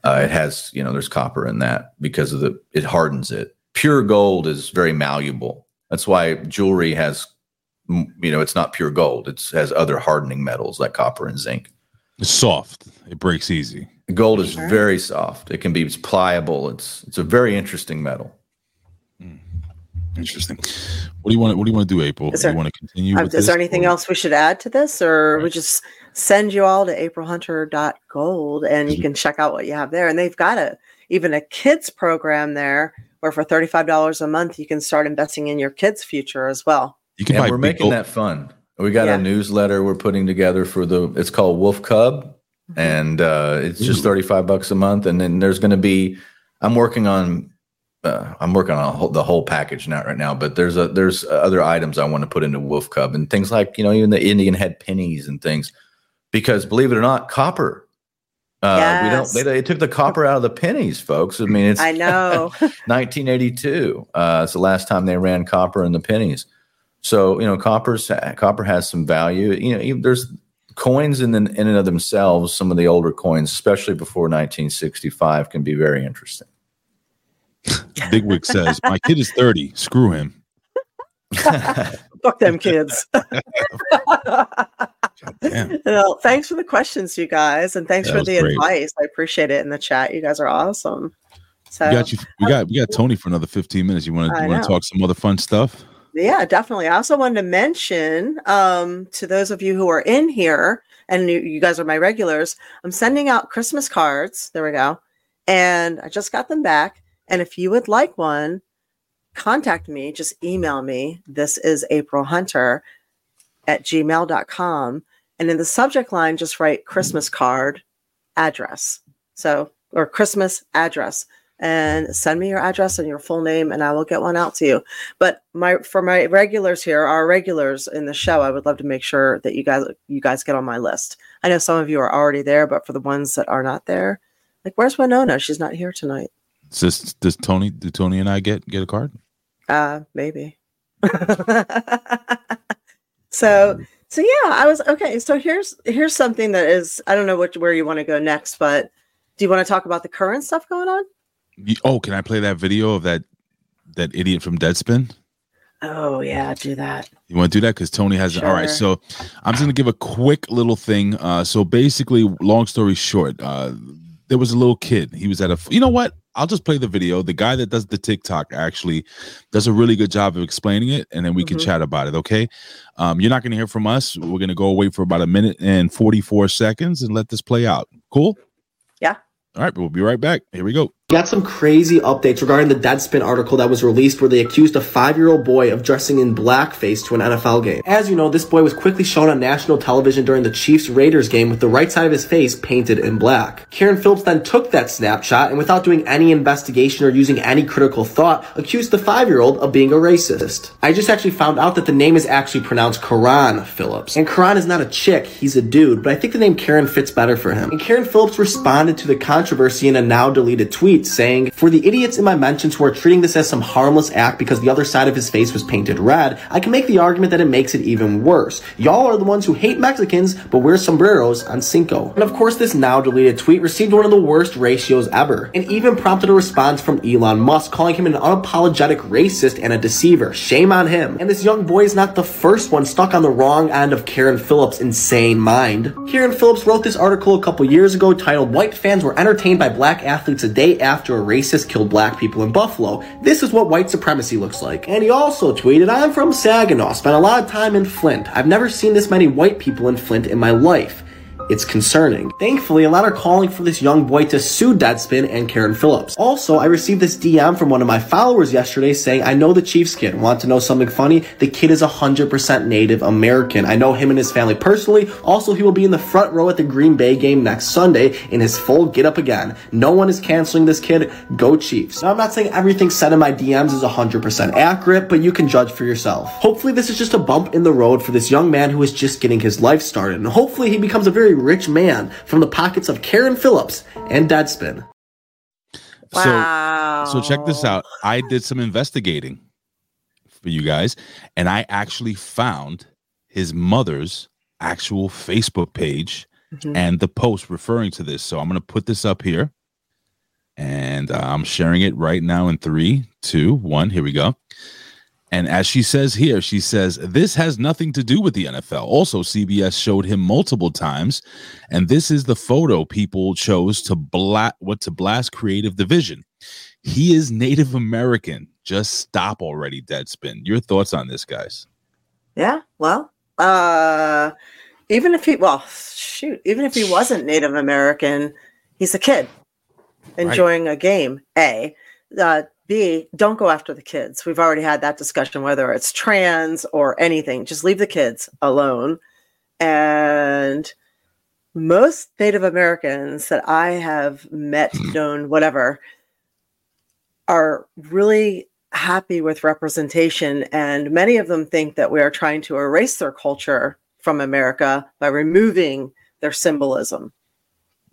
It has, there's copper in that because it hardens it. Pure gold is very malleable. That's why jewelry has, it's not pure gold. It has other hardening metals like copper and zinc. It's soft. It breaks easy. Gold is very soft. It can be pliable. It's a very interesting metal. Interesting. What do you want to do, April? Do you want to continue with this? Is there anything else we should add to this, or we just send you all to aprilhunter.gold and you can check out what you have there? And they've got even a kids program there where for $35 a month you can start investing in your kids' future as well. We're making that fun. We got a newsletter we're putting together for it's called Wolf Cub, and it's just $35 a month. And then there's going to be I'm working on the whole package not right now, but there's other items I want to put into Wolf Cub and things like, even the Indian head pennies and things, because believe it or not, copper. They took the copper out of the pennies, folks. I mean, it's 1982. It's the last time they ran copper in the pennies. So, copper has some value. There's coins in and of themselves. Some of the older coins, especially before 1965, can be very interesting. Bigwig says, my kid is 30. Screw him. Fuck them kids. Well, thanks for the questions, you guys. And thanks for the advice. I appreciate it in the chat. You guys are awesome. So we got Tony for another 15 minutes. You want to talk some other fun stuff? Yeah, definitely. I also wanted to mention to those of you who are in here, and you guys are my regulars, I'm sending out Christmas cards. There we go. And I just got them back. And if you would like one, contact me. Just email me. This is aprilhunter@gmail.com. And in the subject line, just write Christmas card address. Or Christmas address. And send me your address and your full name, and I will get one out to you. But for my regulars here, our regulars in the show, I would love to make sure that you guys get on my list. I know some of you are already there, but for the ones that are not there, like, where's Winona? She's not here tonight. Does Tony? Do Tony and I get a card? Maybe. So yeah, I was okay. So here's something that is, I don't know where you want to go next, but do you want to talk about the current stuff going on? Oh, can I play that video of that idiot from Deadspin? Oh yeah, do that. You want to do that because Tony hasn't. Sure. All right, so I'm just gonna give a quick little thing. So basically, long story short, there was a little kid. He was at a. You know what? I'll just play the video. The guy that does the TikTok actually does a really good job of explaining it, and then we can chat about it, okay? You're not going to hear from us. We're going to go away for about a minute and 44 seconds and let this play out. Cool? Yeah. All right, we'll be right back. Here we go. Got some crazy updates regarding the Deadspin article that was released where they accused a 5-year-old boy of dressing in blackface to an NFL game. As you know, this boy was quickly shown on national television during the Chiefs-Raiders game with the right side of his face painted in black. Karan Phillips then took that snapshot and without doing any investigation or using any critical thought, accused the 5-year-old of being a racist. I just actually found out that the name is actually pronounced Karan Phillips. And Karan is not a chick, he's a dude, but I think the name Karan fits better for him. And Karan Phillips responded to the controversy in a now-deleted tweet saying, "For the idiots in my mentions who are treating this as some harmless act because the other side of his face was painted red, I can make the argument that it makes it even worse. Y'all are the ones who hate Mexicans but wear sombreros on Cinco." And of course, this now deleted tweet received one of the worst ratios ever, and even prompted a response from Elon Musk calling him an unapologetic racist and a deceiver. Shame on him. And this young boy is not the first one stuck on the wrong end of Karan Phillips' insane mind. Karan Phillips wrote this article a couple years ago titled, "White Fans Were Entertained by Black Athletes a Day After a Racist Killed Black People in Buffalo. This is what white supremacy looks like." And he also tweeted, "I'm from Saginaw, spent a lot of time in Flint. I've never seen this many white people in Flint in my life. It's concerning." Thankfully, a lot are calling for this young boy to sue Deadspin and Karan Phillips. Also, I received this DM from one of my followers yesterday saying, "I know the Chiefs kid. Want to know something funny? The kid is 100% Native American. I know him and his family personally. Also, he will be in the front row at the Green Bay game next Sunday in his full get-up again. No one is canceling this kid. Go Chiefs." Now, I'm not saying everything said in my DMs is 100% accurate, but you can judge for yourself. Hopefully, this is just a bump in the road for this young man who is just getting his life started, and hopefully he becomes a very rich man from the pockets of Karan Phillips and Deadspin. Wow. So check this out. I did some investigating for you guys, and I actually found his mother's actual Facebook page and the post referring to this. So I'm going to put this up here, and I'm sharing it right now in 3, 2, 1. Here we go. And as she says here, she says, this has nothing to do with the NFL. Also, CBS showed him multiple times. And this is the photo people chose to blast creative division. He is Native American. Just stop already, Deadspin. Your thoughts on this, guys? Yeah, well, even if he wasn't Native American, he's a kid enjoying a game, A. B, don't go after the kids. We've already had that discussion, whether it's trans or anything. Just leave the kids alone. And most Native Americans that I have met, known, whatever, are really happy with representation. And many of them think that we are trying to erase their culture from America by removing their symbolism.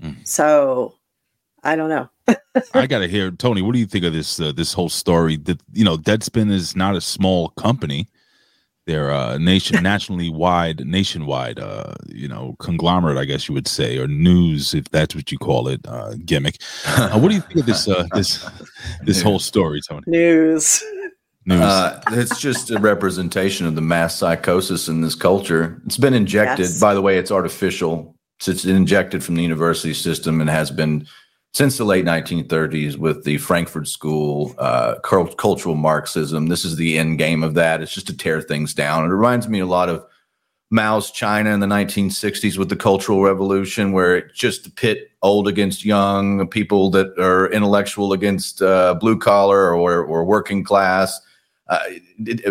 Mm. So I don't know. I got to hear, Tony, what do you think of this whole story? That, you know, Deadspin is not a small company. They're a nationwide, conglomerate, I guess you would say, or news, if that's what you call it, gimmick. What do you think of this whole story, Tony? News. It's just a representation of the mass psychosis in this culture. It's been injected. Yes. By the way, it's artificial. It's injected from the university system and has been since the late 1930s with the Frankfurt School, cultural Marxism. This is the end game of that. It's just to tear things down. It reminds me a lot of Mao's China in the 1960s with the Cultural Revolution, where it just pit old against young, people that are intellectual against blue collar or working class,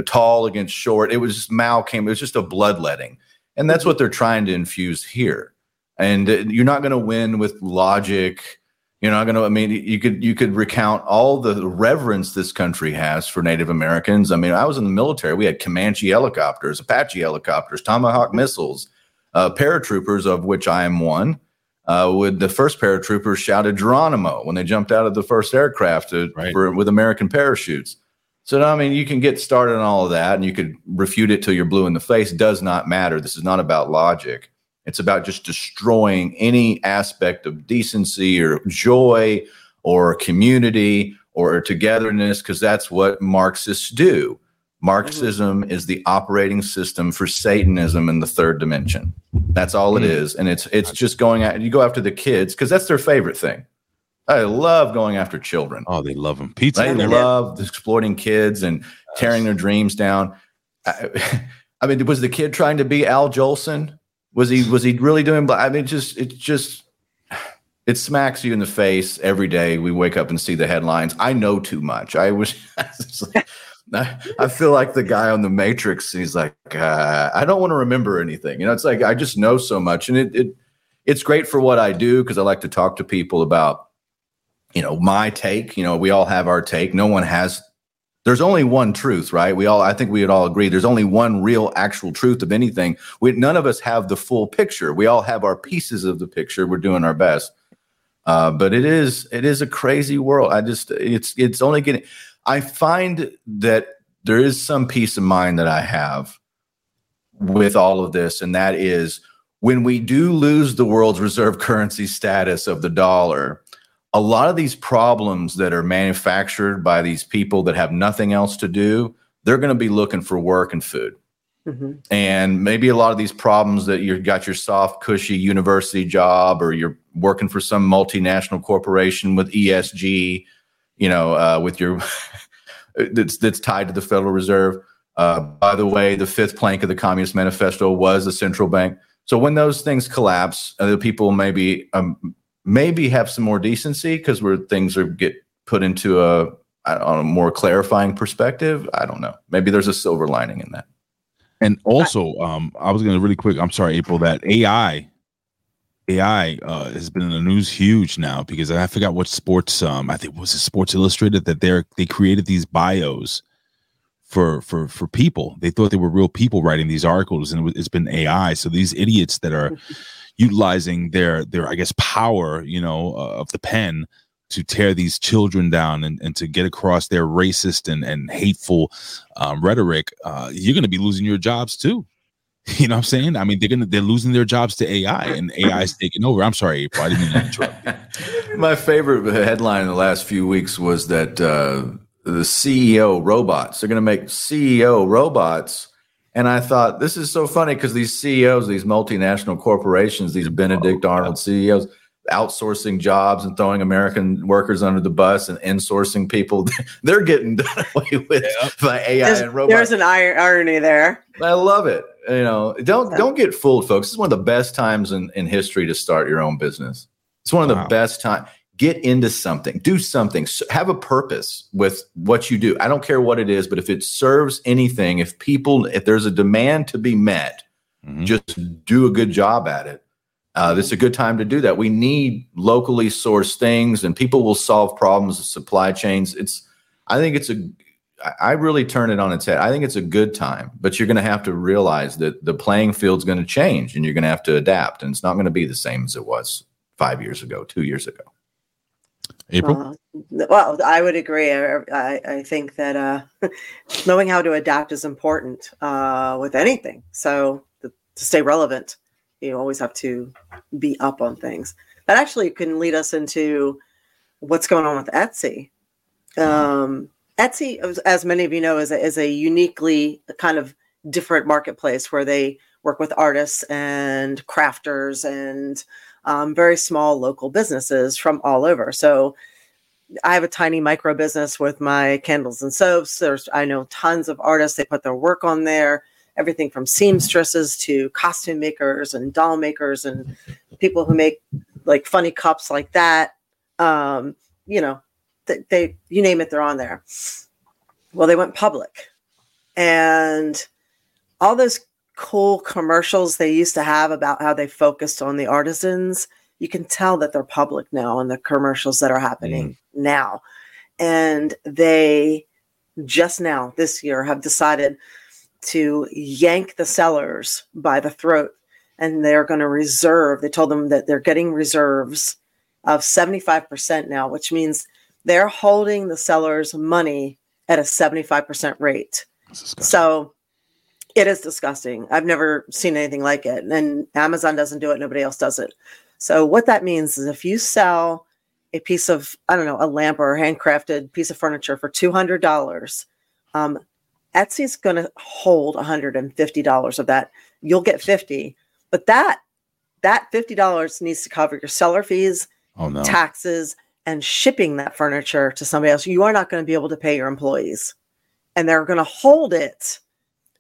tall against short. It was just it was just a bloodletting. And that's what they're trying to infuse here. And you're not going to win with logic. You're not going to. I mean, you could recount all the reverence this country has for Native Americans. I mean, I was in the military. We had Comanche helicopters, Apache helicopters, Tomahawk missiles, paratroopers, of which I am one. Would the first paratroopers shouted Geronimo when they jumped out of the first aircraft with American parachutes? So I mean, you can get started on all of that, and you could refute it till you're blue in the face. It does not matter. This is not about logic. It's about just destroying any aspect of decency or joy or community or togetherness, because that's what Marxists do. Marxism is the operating system for Satanism in the third dimension. That's all it is. And it's just you go after the kids because that's their favorite thing. I love going after children. Oh, they love them. Pizza. They love exploiting kids and tearing their dreams down. I mean, was the kid trying to be Al Jolson? Was he really doing? I mean, it smacks you in the face every day. We wake up and see the headlines. I know too much. I feel like the guy on the Matrix. He's like, I don't want to remember anything. You know, it's like I just know so much, and it's great for what I do because I like to talk to people about, my take. You know, we all have our take. No one has. There's only one truth, right? I think we would all agree. There's only one real, actual truth of anything. None of us have the full picture. We all have our pieces of the picture. We're doing our best, but it is a crazy world. It's only getting. I find that there is some peace of mind that I have with all of this, and that is when we do lose the world's reserve currency status of the dollar. A lot of these problems that are manufactured by these people that have nothing else to do, they're going to be looking for work and food. Mm-hmm. And maybe a lot of these problems that you've got your soft, cushy university job, or you're working for some multinational corporation with ESG, with your that's tied to the Federal Reserve. By the way, the fifth plank of the Communist Manifesto was the central bank. So when those things collapse, the people maybe have some more decency because where things get put into a more clarifying perspective. I don't know. Maybe there's a silver lining in that. And also, I was going to really quick. I'm sorry, April. That AI has been in the news huge now because I forgot what sports. I think was it Sports Illustrated that they created these bios for people. They thought they were real people writing these articles, and it's been AI. So these idiots that are utilizing their I guess power of the pen to tear these children down and to get across their racist and hateful rhetoric, you're going to be losing your jobs too. You know what I'm saying? I mean, they're losing their jobs to AI, and AI is taking over. I'm sorry, April, I didn't mean to interrupt. My favorite headline in the last few weeks was that the CEO robots. They're going to make CEO robots. And I thought, this is so funny because these CEOs, these multinational corporations, these Benedict Arnold CEOs, outsourcing jobs and throwing American workers under the bus and insourcing people. They're getting done away with by AI and robots. There's an irony there. I love it. You know, don't get fooled, folks. It's one of the best times in history to start your own business. It's one of the best times. Get into something, do something, have a purpose with what you do. I don't care what it is, but if it serves anything, if there's a demand to be met, just do a good job at it. This is a good time to do that. We need locally sourced things, and people will solve problems of supply chains. I really turn it on its head. I think it's a good time, but you're going to have to realize that the playing field's going to change and you're going to have to adapt. And it's not going to be the same as it was 5 years ago, 2 years ago. April? Well, I would agree. I think that knowing how to adapt is important with anything. So to stay relevant, you always have to be up on things. That actually can lead us into what's going on with Etsy. Etsy, as many of you know, is a uniquely kind of different marketplace where they work with artists and crafters and very small local businesses from all over. So I have a tiny micro business with my candles and soaps. I know tons of artists. They put their work on there, everything from seamstresses to costume makers and doll makers and people who make like funny cups like that. You name it, they're on there. Well, they went public, and all those cool commercials they used to have about how they focused on the artisans, you can tell that they're public now in the commercials that are happening now. And they just now this year have decided to yank the sellers by the throat, and they're going to reserve. They told them that they're getting reserves of 75% now, which means they're holding the sellers' money at a 75% rate. So it is disgusting. I've never seen anything like it. And Amazon doesn't do it. Nobody else does it. So what that means is if you sell a piece of, a lamp or a handcrafted piece of furniture for $200, Etsy's going to hold $150 of that. You'll get $50. But that $50 needs to cover your seller fees, taxes, and shipping that furniture to somebody else. You are not going to be able to pay your employees. And they're going to hold it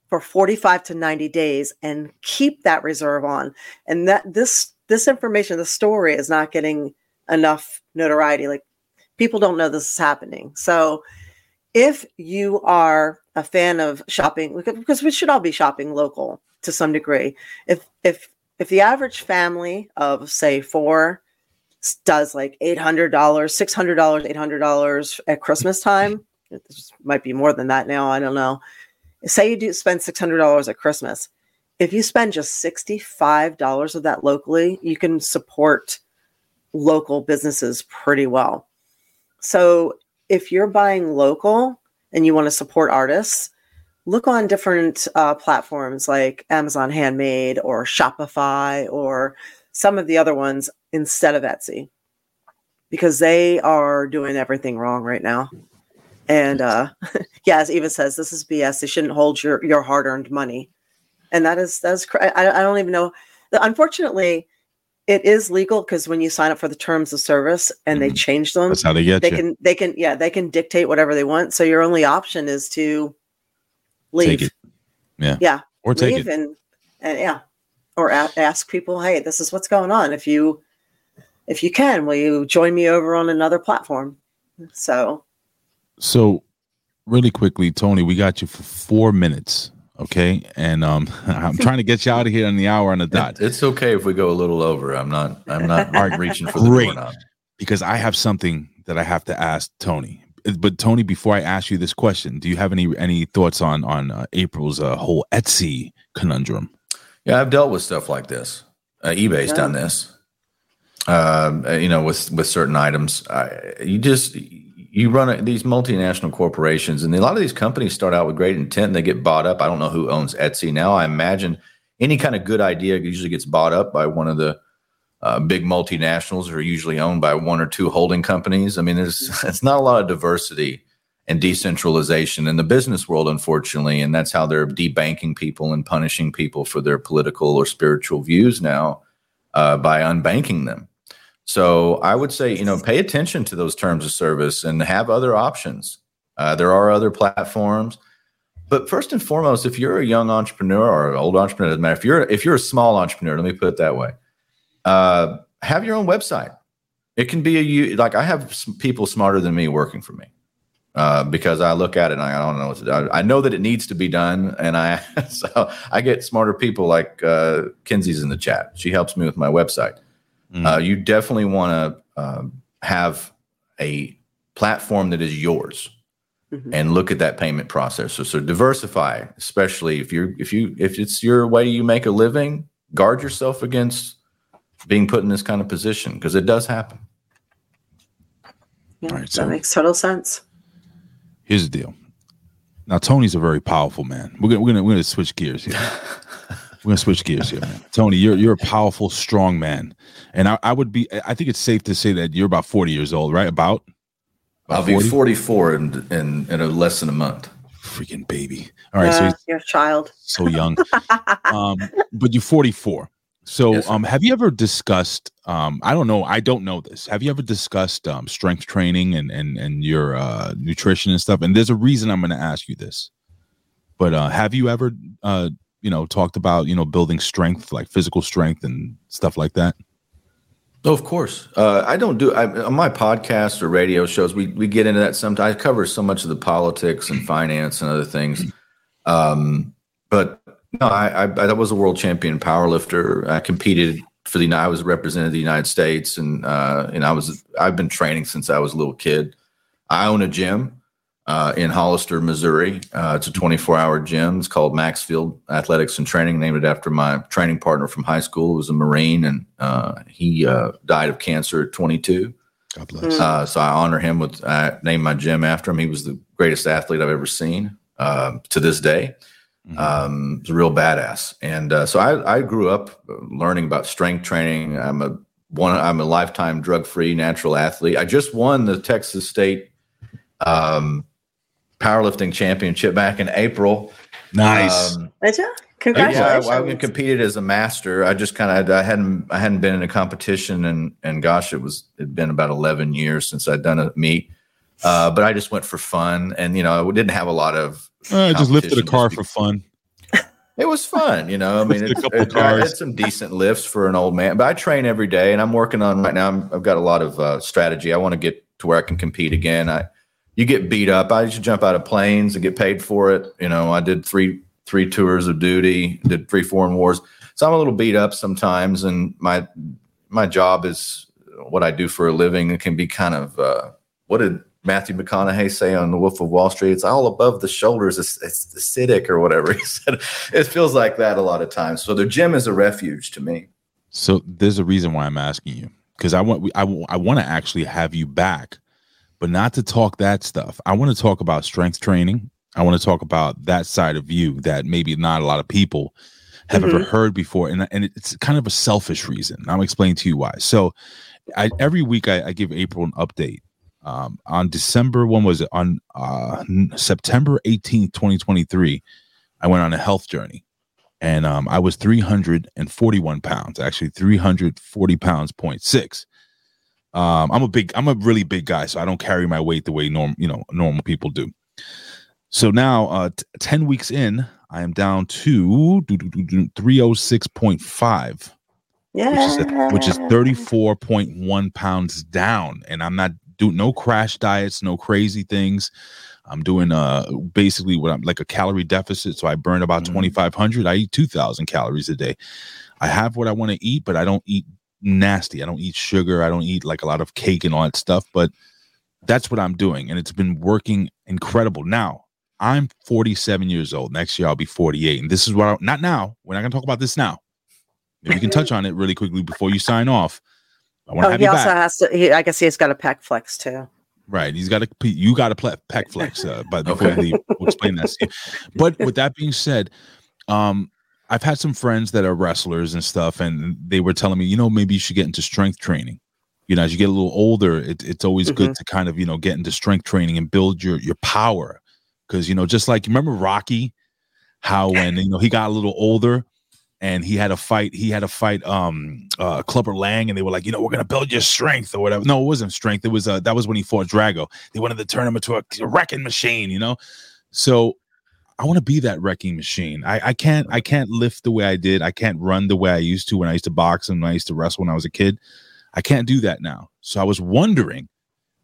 for 45 to 90 days and keep that reserve on. And that this information, the story is not getting enough notoriety. Like, people don't know this is happening. So if you are a fan of shopping, because we should all be shopping local to some degree. If the average family of say four does like $800, $600, $800 at Christmas time, it might be more than that now, I don't know. Say you do spend $600 at Christmas. If you spend just $65 of that locally, you can support local businesses pretty well. So if you're buying local and you want to support artists, look on different platforms like Amazon Handmade or Shopify or some of the other ones instead of Etsy, because they are doing everything wrong right now. And as Eva says, this is BS. They shouldn't hold your hard-earned money. And that is I don't even know. Unfortunately, it is legal because when you sign up for the terms of service and they change them, that's how they get you. They can dictate whatever they want. So your only option is to leave. Take it. Yeah. Or leave, take it. And or ask people, hey, this is what's going on. If you can, will you join me over on another platform? So really quickly, Tony, we got you for 4 minutes, okay? And I'm trying to get you out of here in the hour on the dot. It's okay if we go a little over. I'm not reaching for the doorknob. Because I have something that I have to ask Tony. But Tony, before I ask you this question, do you have any thoughts on April's whole Etsy conundrum? Yeah, I've dealt with stuff like this. eBay's done this. With certain items, you run these multinational corporations, and a lot of these companies start out with great intent, and they get bought up. I don't know who owns Etsy now. I imagine any kind of good idea usually gets bought up by one of the big multinationals, who are usually owned by one or two holding companies. I mean, it's not a lot of diversity and decentralization in the business world, unfortunately. And that's how they're debanking people and punishing people for their political or spiritual views now by unbanking them. So I would say, you know, pay attention to those terms of service and have other options. There are other platforms. But first and foremost, if you're a young entrepreneur or an old entrepreneur, doesn't matter. If you're a small entrepreneur, let me put it that way, have your own website. It can be like I have some people smarter than me working for me because I look at it and I don't know what to do. I know that it needs to be done, and so I get smarter people like Kinsey's in the chat. She helps me with my website. Mm. You definitely want to have a platform that is yours. Mm-hmm. And look at that payment processor. So diversify, especially if it's your way you make a living, guard yourself against being put in this kind of position because it does happen. Yeah, all right, so that makes total sense. Here's the deal. Now Tony's a very powerful man. We're gonna switch gears here. We're gonna switch gears here, man. Tony, you're a powerful, strong man, and I think it's safe to say that you're about 40 years old, right? I'll be 44 in less than a month. Freaking baby. All right. Yeah, so you're a child. So young. But you're 44. So yes, have you ever discussed, I don't know this. Have you ever discussed strength training and your nutrition and stuff? And there's a reason I'm going to ask you this. But have you ever, talked about, building strength, like physical strength and stuff like that? Oh, of course. On my podcast or radio shows, we get into that sometimes. I cover so much of the politics and finance and other things. But no, I was a world champion powerlifter. I competed I was represented the United States, and I've been training since I was a little kid. I own a gym in Hollister, Missouri. It's a 24-hour gym. It's called Maxfield Athletics and Training, named it after my training partner from high school, who was a Marine, and he died of cancer at 22. God bless. So I honor him I named my gym after him. He was the greatest athlete I've ever seen to this day. Mm-hmm. He's a real badass. And so I grew up learning about strength training. I'm a lifetime drug-free natural athlete. I just won the Texas State powerlifting championship back in April. Nice. Did you? Congratulations. Yeah, I competed as a master. I just hadn't been in a competition and gosh, it'd been about 11 years since I'd done a meet. But I just went for fun, and I didn't have a lot of. I just lifted a car for fun. It was fun, I mean, I had some decent lifts for an old man, but I train every day, and I'm working on right now. I've got a lot of strategy. I want to get to where I can compete again. You get beat up. I used to jump out of planes and get paid for it. I did three tours of duty, did 3 foreign wars. So I'm a little beat up sometimes. And my job is what I do for a living. It can be kind of, what did Matthew McConaughey say on The Wolf of Wall Street? It's all above the shoulders. It's acidic or whatever he said. It feels like that a lot of times. So the gym is a refuge to me. So there's a reason why I'm asking you, because I want to actually have you back. But not to talk that stuff. I want to talk about strength training. I want to talk about that side of you that maybe not a lot of people have ever heard before. And it's kind of a selfish reason. I'll explain to you why. So every week I give April an update. On September 18th, 2023, I went on a health journey. And I was 341 pounds, actually 340.6 pounds. I'm a really big guy, so I don't carry my weight the way normal people do. So now, 10 weeks in, I am down to 306.5, which is 34.1 pounds down. And I'm not doing no crash diets, no crazy things. I'm doing basically what I'm like a calorie deficit. So I burn about 2,500. I eat 2,000 calories a day. I have what I want to eat, but I don't eat nasty. I don't eat sugar. I don't eat like a lot of cake and all that stuff, but that's what I'm doing. And it's been working incredible. Now I'm 47 years old. Next year I'll be 48. And this is what not now. We're not going to talk about this now. Maybe we can touch on it really quickly before you sign off. I want to have you back. I guess he's got a pec flex too. Right. You got a pec flex, but before we leave, we'll explain that to you. But with that being said, I've had some friends that are wrestlers and stuff, and they were telling me, maybe you should get into strength training. you know, as you get a little older, it's always good to kind of, you know, get into strength training and build your power. Because, you know, just like, you remember Rocky, how when, you know, he got a little older and he had a fight Clubber Lang, and they were like, you know, we're going to build your strength or whatever. No, it wasn't strength. It was that was when he fought Drago. They wanted to turn him into a wrecking machine, you know. So I want to be that wrecking machine. I can't lift the way I did. I can't run the way I used to when I used to box and when I used to wrestle when I was a kid. I can't do that now. So I was wondering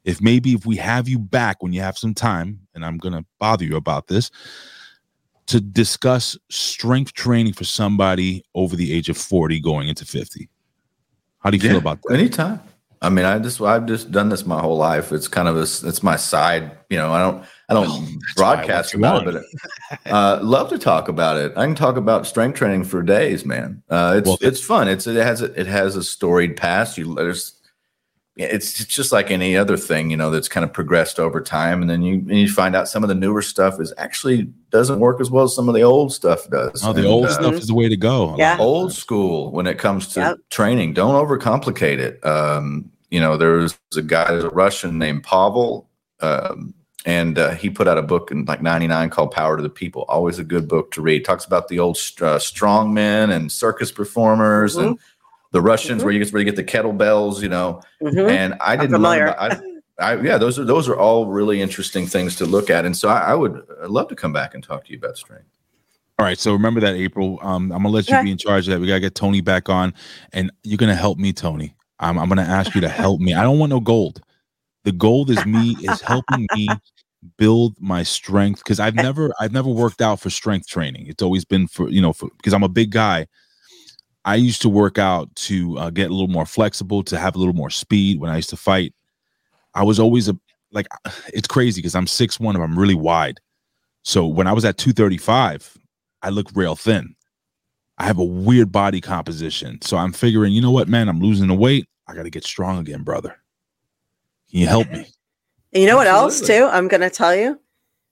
if maybe if we have you back when you have some time, and I'm going to bother you about this, to discuss strength training for somebody over the age of 40 going into 50. How do you feel about that? Anytime. I mean, I've just done this my whole life. It's kind of it's my side, you know. I don't broadcast about it, but love to talk about it. I can talk about strength training for days, man. It's fun. It has a storied past. It's just like any other thing, you know, that's kind of progressed over time, and then you find out some of the newer stuff is actually doesn't work as well as some of the old stuff does. Oh, the old stuff is the way to go. Yeah. Old school when it comes to training. Don't overcomplicate it. You know, there's a guy, there's a Russian named Pavel, and he put out a book in like 99 called Power to the People. Always a good book to read. Talks about the old strongmen and circus performers and the Russians where you get the kettlebells, you know. And I didn't know. Those are all really interesting things to look at. And so I'd love to come back and talk to you about strength. All right. So remember that, April. I'm going to let you be in charge of that. We got to get Tony back on. And you're going to help me, Tony. I'm going to ask you to help me. I don't want no gold. The gold is me, is helping me build my strength, because I've never worked out for strength training. It's always been for, you know, because I'm a big guy. I used to work out to get a little more flexible, to have a little more speed when I used to fight. I was always it's crazy because I'm 6'1", and I'm really wide. So when I was at 235, I look rail thin. I have a weird body composition. So I'm figuring, you know what, man, I'm losing the weight. I got to get strong again, brother. Can you help me? And you know what else too? I'm going to tell you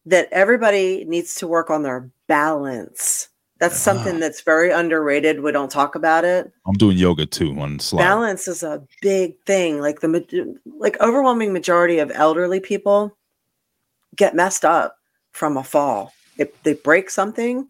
that everybody needs to work on their balance. That's something that's very underrated. We don't talk about it. I'm doing yoga too on the slide. Balance is a big thing. Like the overwhelming majority of elderly people get messed up from a fall. They break something,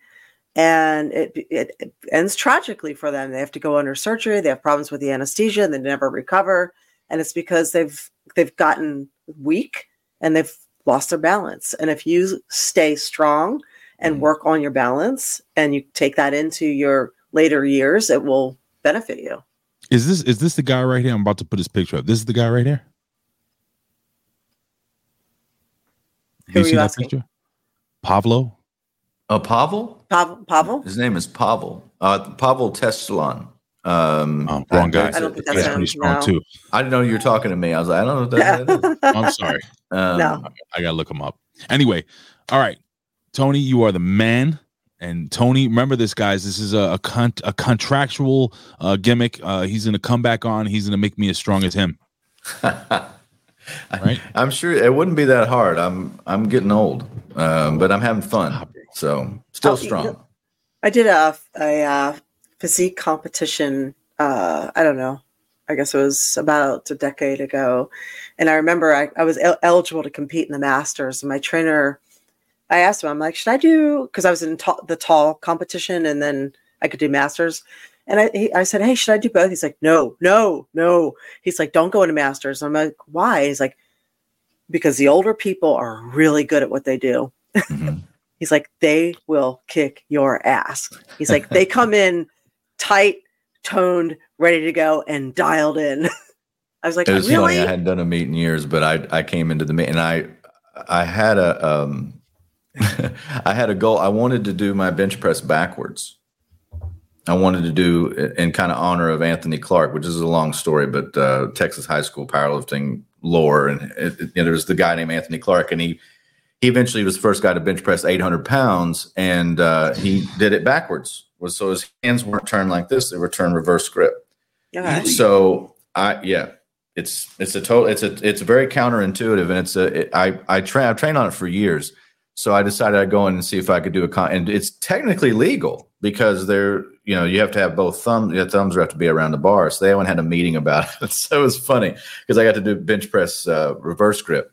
and it ends tragically for them. They have to go under surgery. They have problems with the anesthesia, and they never recover. And it's because they've gotten weak and they've lost their balance. And if you stay strong and work on your balance, and you take that into your later years, it will benefit you. Is this the guy right here? I'm about to put his picture up. This is the guy right here. Who are you asking? That picture? Pavlo. Pavel? Pavel. His name is Pavel. Pavel Tsatsouline. Wrong guy. I don't think that's pretty strong too. I didn't know you were talking to me. I was like, I don't know what that is. I'm sorry. No. I gotta look him up. Anyway, all right. Tony, you are the man. And Tony, remember this, guys. This is a contractual gimmick. He's going to come back on. He's going to make me as strong as him. Right? I'm sure it wouldn't be that hard. I'm getting old, but I'm having fun. So still strong. You know, I did a physique competition. I don't know. I guess it was about a decade ago. And I remember I was eligible to compete in the Masters. And my trainer, I asked him, I'm like, should I do, because I was in the tall competition and then I could do Masters. And I said, hey, should I do both? He's like, no. He's like, don't go into Masters. And I'm like, why? He's like, because the older people are really good at what they do. He's like, they will kick your ass. He's like, they come in tight, toned, ready to go and dialed in. I was like, it was really? Funny. I hadn't done a meet in years, but I came into the meet and I had a, I had a goal. I wanted to do my bench press backwards. I wanted to do in kind of honor of Anthony Clark, which is a long story, but Texas high school powerlifting lore. And there's the guy named Anthony Clark, and he eventually was the first guy to bench press 800 pounds, and he did it backwards. So his hands weren't turned like this; they were turned reverse grip. Yeah. So it's very counterintuitive, and I've trained on it for years. So I decided I'd go in and see if I could do and it's technically legal. because they're, you know, you have to have both thumbs. Your thumbs have to be around the bar. So they haven't had a meeting about it. So it was funny because I got to do bench press reverse grip.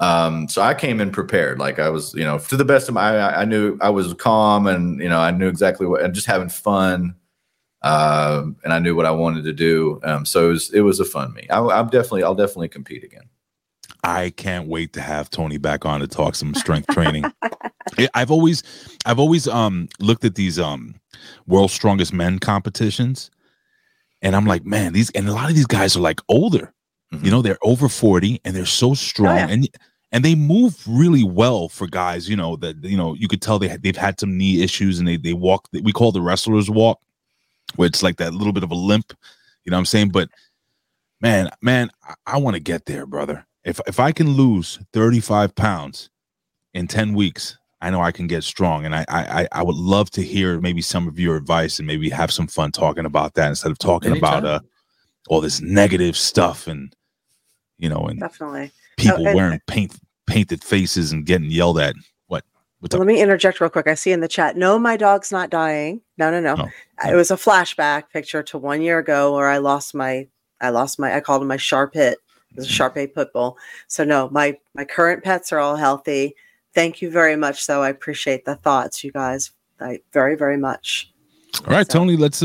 So I came in prepared. Like I was, you know, to the best of my, I knew I was calm and, you know, I knew exactly what, and just having fun. And I knew what I wanted to do. So it was a fun meet. I'll definitely compete again. I can't wait to have Tony back on to talk some strength training. I've always looked at these World's Strongest Men competitions, and I'm like, man, these, and a lot of these guys are like older. Mm-hmm. You know, they're over 40 and they're so strong. Oh, yeah. And they move really well for guys, you know, that, you know, you could tell they've had some knee issues, and they walk, we call the wrestler's walk, where it's like that little bit of a limp, you know what I'm saying? But man, I want to get there, brother. If I can lose 35 pounds in 10 weeks, I know I can get strong. And I would love to hear maybe some of your advice and maybe have some fun talking about that instead of talking about all this negative stuff and, you know, and definitely people wearing painted faces and getting yelled at. Let me interject real quick. I see in the chat, no, my dog's not dying. No. It was a flashback picture to 1 year ago where I called him my Sharp Hit. It was a Sharp A pit bull. So no, my current pets are all healthy. Thank you very much. So I appreciate the thoughts, you guys. I very, very much. All right, so. Tony, let's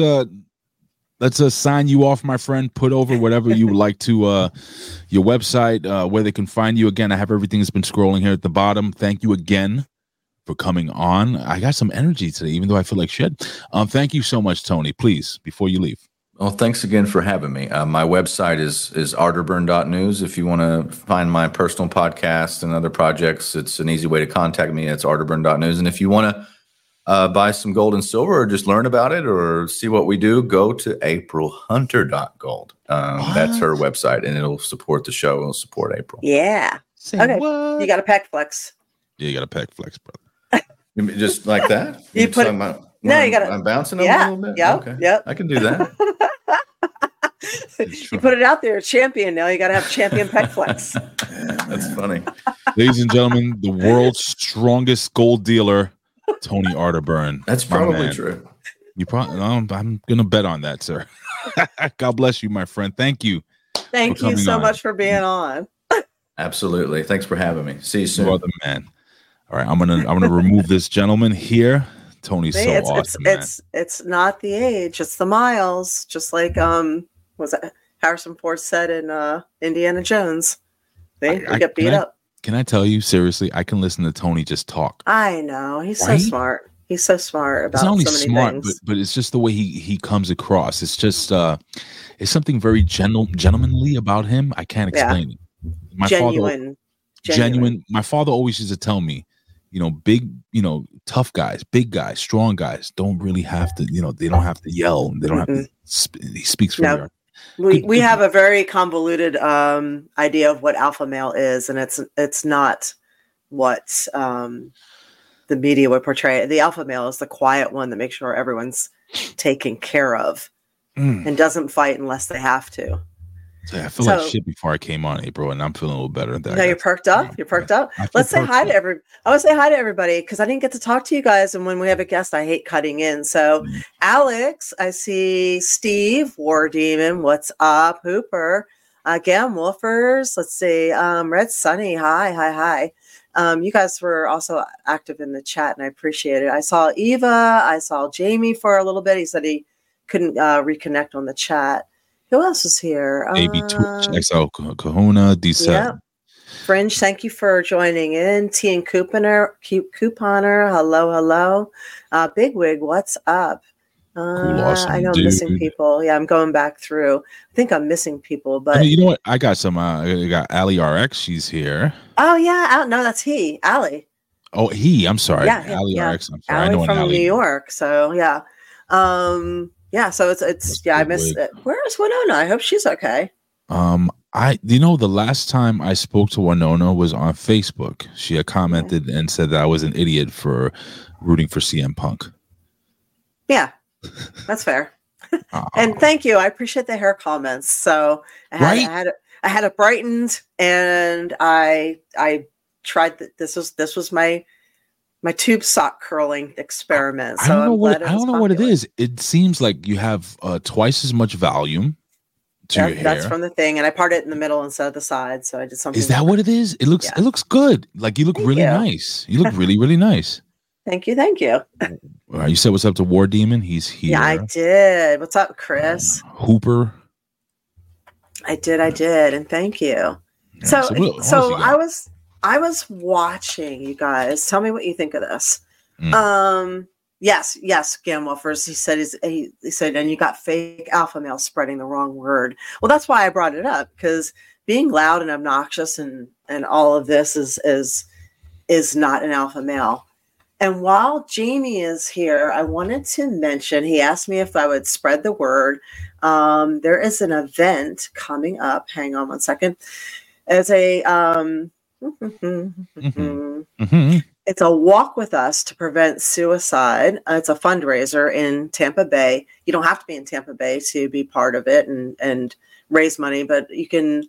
sign you off, my friend. Put over whatever you would like to your website, where they can find you. Again, I have everything that's been scrolling here at the bottom. Thank you again for coming on. I got some energy today, even though I feel like shit. Thank you so much, Tony. Please, before you leave. Well, thanks again for having me. My website is arterburn.news. If you want to find my personal podcast and other projects, it's an easy way to contact me. It's arterburn.news. And if you want to buy some gold and silver or just learn about it or see what we do, go to aprilhunter.gold. That's her website, and it'll support the show. It'll support April. Yeah. Say okay. What? You got a pack flex. Yeah, you got a pack flex, brother. Just like that? You put I'm bouncing a little bit. Yeah. Okay. Yep. I can do that. You put it out there, champion. Now you got to have champion pec flex. That's funny. Ladies and gentlemen, the world's strongest gold dealer, Tony Arterburn. That's probably true. You probably. I'm gonna bet on that, sir. God bless you, my friend. Thank you. Thank you so much for being on. Absolutely. Thanks for having me. See you soon. You are the man. All right, I'm gonna remove this gentleman here. Tony's so awesome. It's not the age, it's the miles. Just like was that Harrison Ford said in Indiana Jones? They get beat up. Can I tell you seriously? I can listen to Tony just talk. I know he's so smart. He's so smart about so many things. It's not only smart, but it's just the way he comes across. It's just it's something very gentlemanly about him. I can't explain it. My genuine. My father always used to tell me, you know, tough guys, big guys, strong guys don't really have to, you know, they don't have to yell. They don't have to, he speaks for you. We have a very convoluted idea of what alpha male is, and it's not what the media would portray. The alpha male is the quiet one that makes sure everyone's taken care of and doesn't fight unless they have to. Yeah, I feel like shit before I came on, April, and I'm feeling a little better. Now you're perked up. You're perked up. Let's say hi to everybody. I want to say hi to everybody because I didn't get to talk to you guys. And when we have a guest, I hate cutting in. So Alex, I see Steve, War Demon. What's up, Hooper? Again, Wolfers. Let's see. Red Sunny. Hi. You guys were also active in the chat, and I appreciate it. I saw Eva. I saw Jamie for a little bit. He said he couldn't reconnect on the chat. Who else is here? AB Twitch, XL Kahuna, D7. Yeah. Fringe, thank you for joining in. T and Couponer, hello. Bigwig, what's up? Cool, awesome, I know I'm missing people. Yeah, I'm going back through. I think I'm missing people, but I mean, you know what? I got some. I got Ali RX. She's here. Oh yeah, no, that's he, Ali. Oh, he. I'm sorry, Ali RX. I'm sorry, Ali from New York. So yeah. Yeah, so it's I missed it. Where is Winona? I hope she's okay. The last time I spoke to Winona was on Facebook. She had commented and said that I was an idiot for rooting for CM Punk. Yeah, that's fair. And thank you. I appreciate the hair comments. So I had it brightened, and I tried. This was my my tube sock curling experiment. I don't know what it is. It seems like you have twice as much volume to your hair. That's from the thing, and I parted it in the middle instead of the side. So I did something. Is that what it is? It looks It looks good. Like you look nice. You look really really nice. Thank you, thank you. You said what's up to War Demon. He's here. Yeah, I did. What's up, Chris Hooper? I did, and thank you. Yeah, so I was watching you guys. Tell me what you think of this. Yes, Gamwolfers. He said, he said, and you got fake alpha male spreading the wrong word. Well, that's why I brought it up, because being loud and obnoxious and all of this is not an alpha male. And while Jamie is here, I wanted to mention, he asked me if I would spread the word. There is an event coming up. Hang on one second. It's a, it's a walk with us to prevent suicide. It's a fundraiser in Tampa Bay. You don't have to be in Tampa Bay to be part of it and raise money, but you can,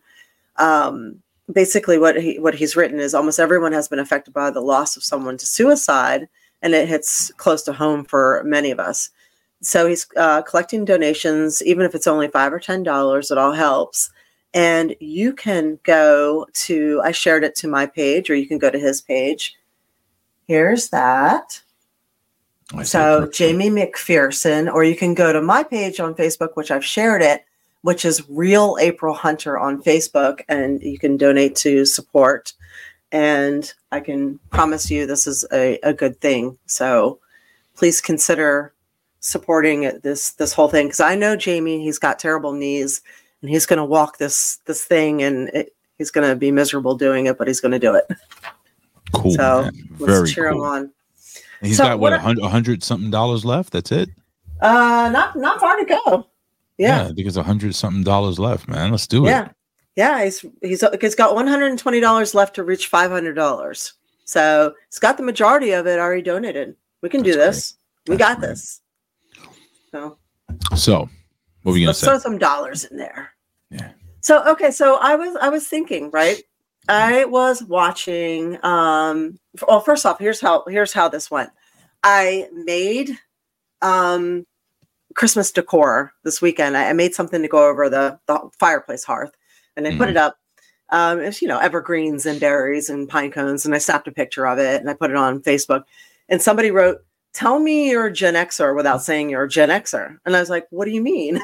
basically what he's written is almost everyone has been affected by the loss of someone to suicide, and it hits close to home for many of us. So he's collecting donations, even if it's only $5 or $10, it all helps. And you can go to, I shared it to my page, or you can go to his page. Here's that. So Jamie McPherson, or you can go to my page on Facebook, which I've shared it, which is Real April Hunter on Facebook, and you can donate to support. And I can promise you this is a good thing. So please consider supporting this whole thing, because I know Jamie, he's got terrible knees, and he's going to walk this thing, and he's going to be miserable doing it, but he's going to do it. Cool. So man. Let's cheer him on. And he's got what, $100 something left? That's it? Not far to go. Yeah, I think it's $100 something left, man. Let's do it. Yeah. He's got $120 left to reach $500. So he's got the majority of it already donated. We can do this. Great. We got this. So what were you gonna say? Throw some dollars in there. Yeah. So I was thinking, right? I was watching. Well, first off, here's how this went. I made Christmas decor this weekend. I made something to go over the fireplace hearth, and I put it up. It's evergreens and berries and pine cones, and I snapped a picture of it and I put it on Facebook. And somebody wrote, "Tell me you're a Gen Xer without saying you're a Gen Xer." And I was like, "What do you mean?"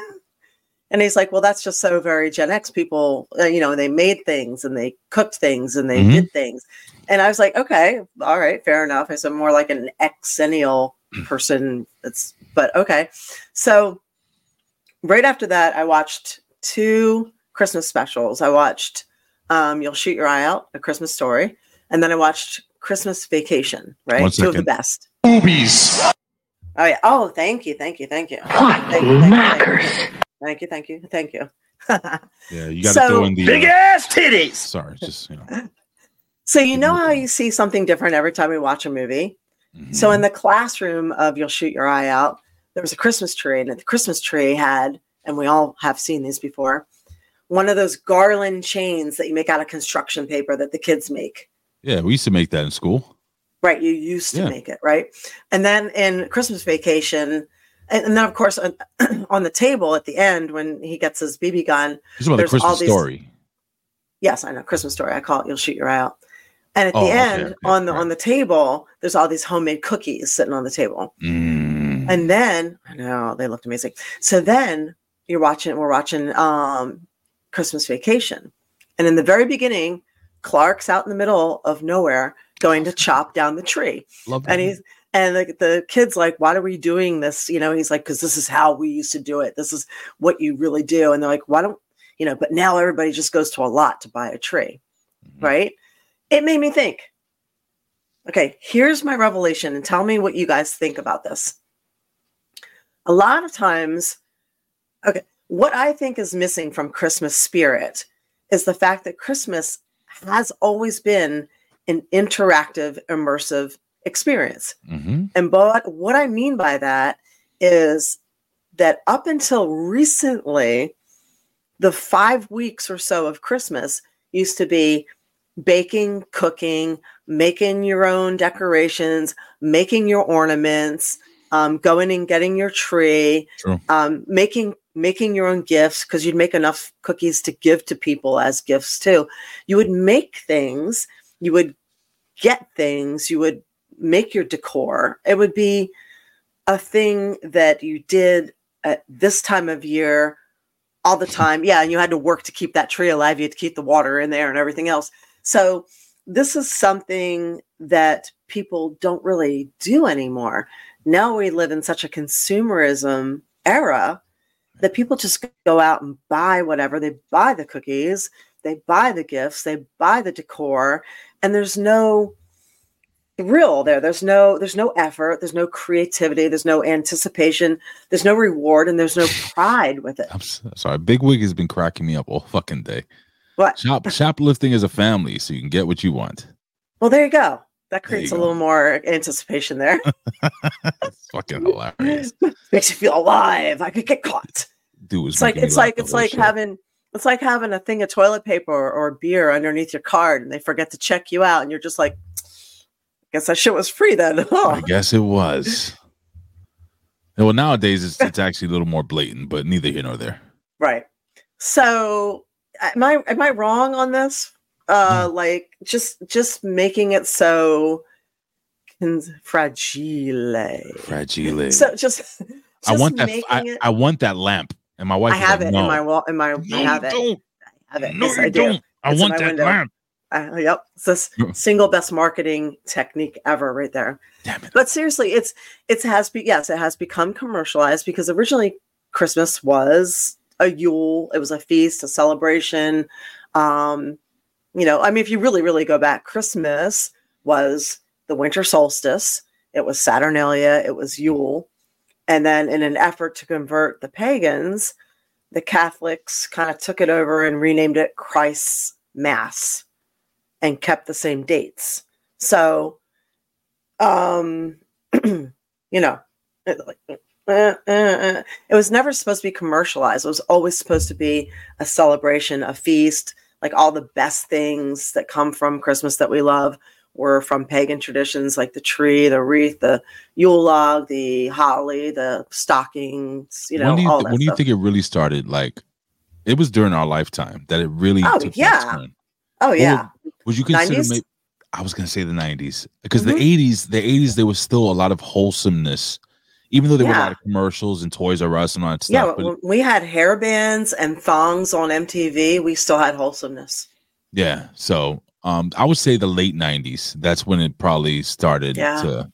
And he's like, "Well, that's just so very Gen X people. They made things and they cooked things and they did things." And I was like, "Okay, all right, fair enough." I said, "More like an Xennial person." But okay. So right after that, I watched two Christmas specials. I watched You'll Shoot Your Eye Out, A Christmas Story, and then I watched Christmas Vacation, right? Two of the best. Boobies. Oh yeah. Oh, thank you. Thank you. Yeah, you gotta throw in the big ass titties. Sorry, just. So you know how you see something different every time we watch a movie? So in the classroom of You'll Shoot Your Eye Out, there was a Christmas tree, and the Christmas tree had, and we all have seen these before, one of those garland chains that you make out of construction paper that the kids make. Yeah, we used to make that in school. Right, you used to make it, right? And then in Christmas Vacation, and then, of course, on the table at the end when he gets his BB gun, it's about the Christmas Story. Yes, I know, Christmas Story. I call it You'll Shoot Your Eye Out. And at the end, on the table, there's all these homemade cookies sitting on the table. And then, I know, they looked amazing. So then we're watching Christmas Vacation. And in the very beginning, Clark's out in the middle of nowhere going to chop down the tree. The kid's like, "Why are we doing this?" He's like, "Because this is how we used to do it. This is what you really do." And they're like, "Why don't, but now everybody just goes to a lot to buy a tree." Right? It made me think, okay, here's my revelation, and tell me what you guys think about this. A lot of times, what I think is missing from Christmas spirit is the fact that Christmas has always been an interactive, immersive experience. And but what I mean by that is that up until recently, the 5 weeks or so of Christmas used to be baking, cooking, making your own decorations, making your ornaments, going and getting your tree, making your own gifts, because you'd make enough cookies to give to people as gifts too. You would make things, you would get things, you would make your decor. It would be a thing that you did at this time of year all the time. Yeah. And you had to work to keep that tree alive. You had to keep the water in there and everything else. So this is something that people don't really do anymore. Now we live in such a consumerism era that people just go out and buy whatever. They buy the cookies, they buy the gifts, they buy the decor, and there's no thrill there. There's no effort, there's no creativity, there's no anticipation, there's no reward, and there's no pride with it. I'm sorry, Bigwig has been cracking me up all fucking day. What? Shoplifting is a family, so you can get what you want. Well, there you go. That creates a little more anticipation there. It's fucking hilarious. Makes you feel alive. I could get caught. Dude, it's like having a thing of toilet paper or beer underneath your card, and they forget to check you out, and you're just like, I guess that shit was free then. I guess it was. Well, nowadays it's actually a little more blatant, but neither here nor there. Right. So, am I wrong on this? Like just making it so fragile. So just I want that. I want that lamp, and my wife. I have it in my wall. In my I have it. I have it. No, yes, you I do. Don't. I it's want that window. Lamp. Yep, it's the single best marketing technique ever, right there. Damn it. But seriously, it has become commercialized, because originally Christmas was a Yule. It was a feast, a celebration. You know, I mean, if you really, really go back, Christmas was the winter solstice. It was Saturnalia. It was Yule. And then in an effort to convert the pagans, the Catholics kind of took it over and renamed it Christ's Mass and kept the same dates. So, you know, it was never supposed to be commercialized. It was always supposed to be a celebration, a feast. Like all the best things that come from Christmas that we love were from pagan traditions, like the tree, the wreath, the Yule log, the holly, the stockings, you know, all that. When do you think it really started? Like, it was during our lifetime that it really took that turn. Oh, yeah. Would you consider 90s? I was going to say the 90s, because the 80s, there was still a lot of wholesomeness. Even though there were a lot of commercials and Toys R Us and all that stuff. Yeah, but we had hair bands and thongs on MTV. We still had wholesomeness. Yeah. So I would say the late 90s. That's when it probably started to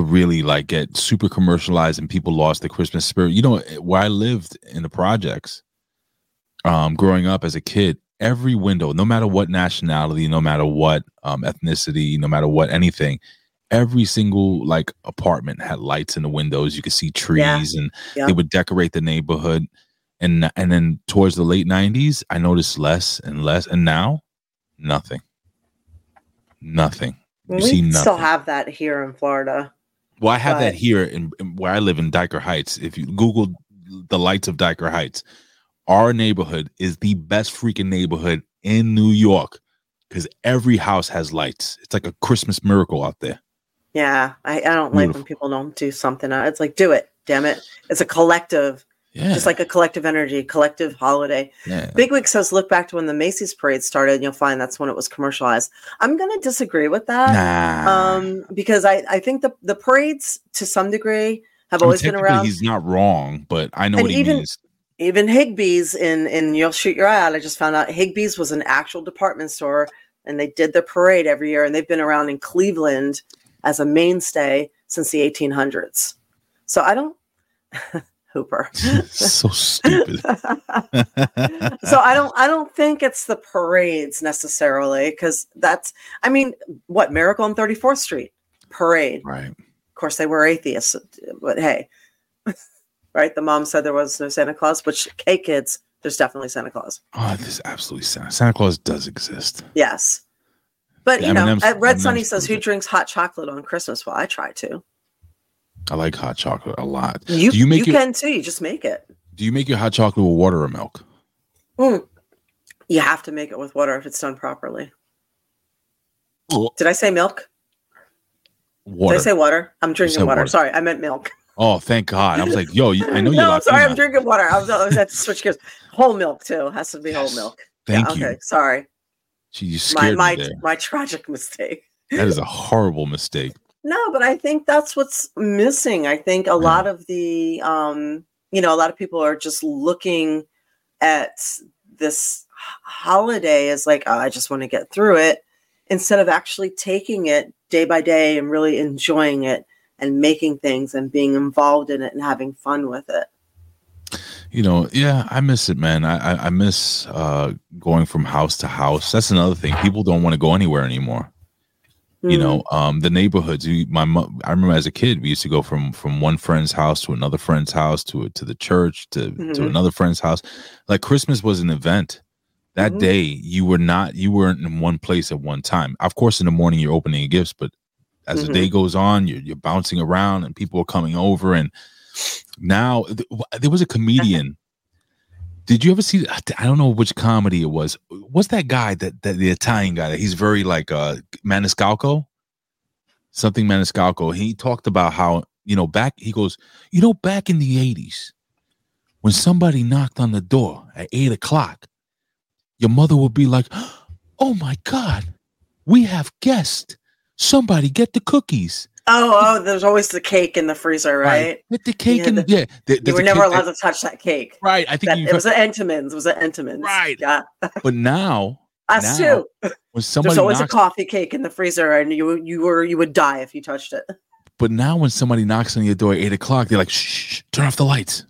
really like get super commercialized, and people lost the Christmas spirit. You know, where I lived in the projects, growing up as a kid, every window, no matter what nationality, no matter what ethnicity, no matter what anything, every single like apartment had lights in the windows. You could see trees, and they would decorate the neighborhood. And then towards the late 90s, I noticed less and less. And now, nothing. We still have that here in Florida. Well, I have that here in where I live in Diker Heights. If you Google the lights of Diker Heights, our neighborhood is the best freaking neighborhood in New York, because every house has lights. It's like a Christmas miracle out there. Yeah, I don't like when people don't do something. It's like, do it, damn it. It's a collective, just like a collective energy, collective holiday. Yeah. Bigwig says, look back to when the Macy's parade started, and you'll find that's when it was commercialized. I'm going to disagree with that, because I think the parades, to some degree, have always been around. He's not wrong, but I know what he means. Even Higbee's in You'll Shoot Your Eye Out. I just found out Higbee's was an actual department store, and they did their parade every year, and they've been around in Cleveland as a mainstay since the 1800s. So I don't, Hooper. So stupid. So I don't think it's the parades necessarily, because that's, I mean, what, Miracle on 34th Street parade. Right. Of course they were atheists, but hey, right. The mom said there was no Santa Claus, which, hey kids, there's definitely Santa Claus. Oh, there's absolutely Santa Claus does exist. Yes. But, you know, at Red Sunny says, who drinks hot chocolate on Christmas? Well, I try to. I like hot chocolate a lot. You can too. You just make it. Do you make your hot chocolate with water or milk? You have to make it with water if it's done properly. Did I say milk? Water. Did I say water? I'm drinking water. Sorry, I meant milk. Oh, thank God. I was like, yo, I know you're no, I'm sorry, I'm drinking water. I had to switch gears. Whole milk, too. Has to be whole milk. Thank you. Okay, sorry. She, you scared me there. My tragic mistake. That is a horrible mistake. No, but I think that's what's missing. I think a lot of the, a lot of people are just looking at this holiday as like, oh, I just want to get through it, instead of actually taking it day by day and really enjoying it and making things and being involved in it and having fun with it. I miss it, man. I miss going from house to house. That's another thing. People don't want to go anywhere anymore. Mm-hmm. The neighborhoods. I remember as a kid, we used to go from one friend's house to another friend's house to the church to another friend's house. Like Christmas was an event. That day, you weren't in one place at one time. Of course, in the morning you're opening gifts, but as the day goes on, you're bouncing around and people are coming over. And now there was a comedian. Did you ever see? I don't know which comedy it was. What's that guy that the Italian guy? That he's very like Maniscalco, something Maniscalco. He talked about how back. He goes, back in the 80s, when somebody knocked on the door at 8:00, your mother would be like, "Oh my God, we have guests. Somebody get the cookies." Oh, there's always the cake in the freezer, right? With the cake . You were never allowed to touch that cake. Right. I think it was an Entenmann's. Right. Yeah. But now. Us too. There's always a coffee cake in the freezer, and you would die if you touched it. But now when somebody knocks on your door at 8:00, they're like, shh, turn off the lights.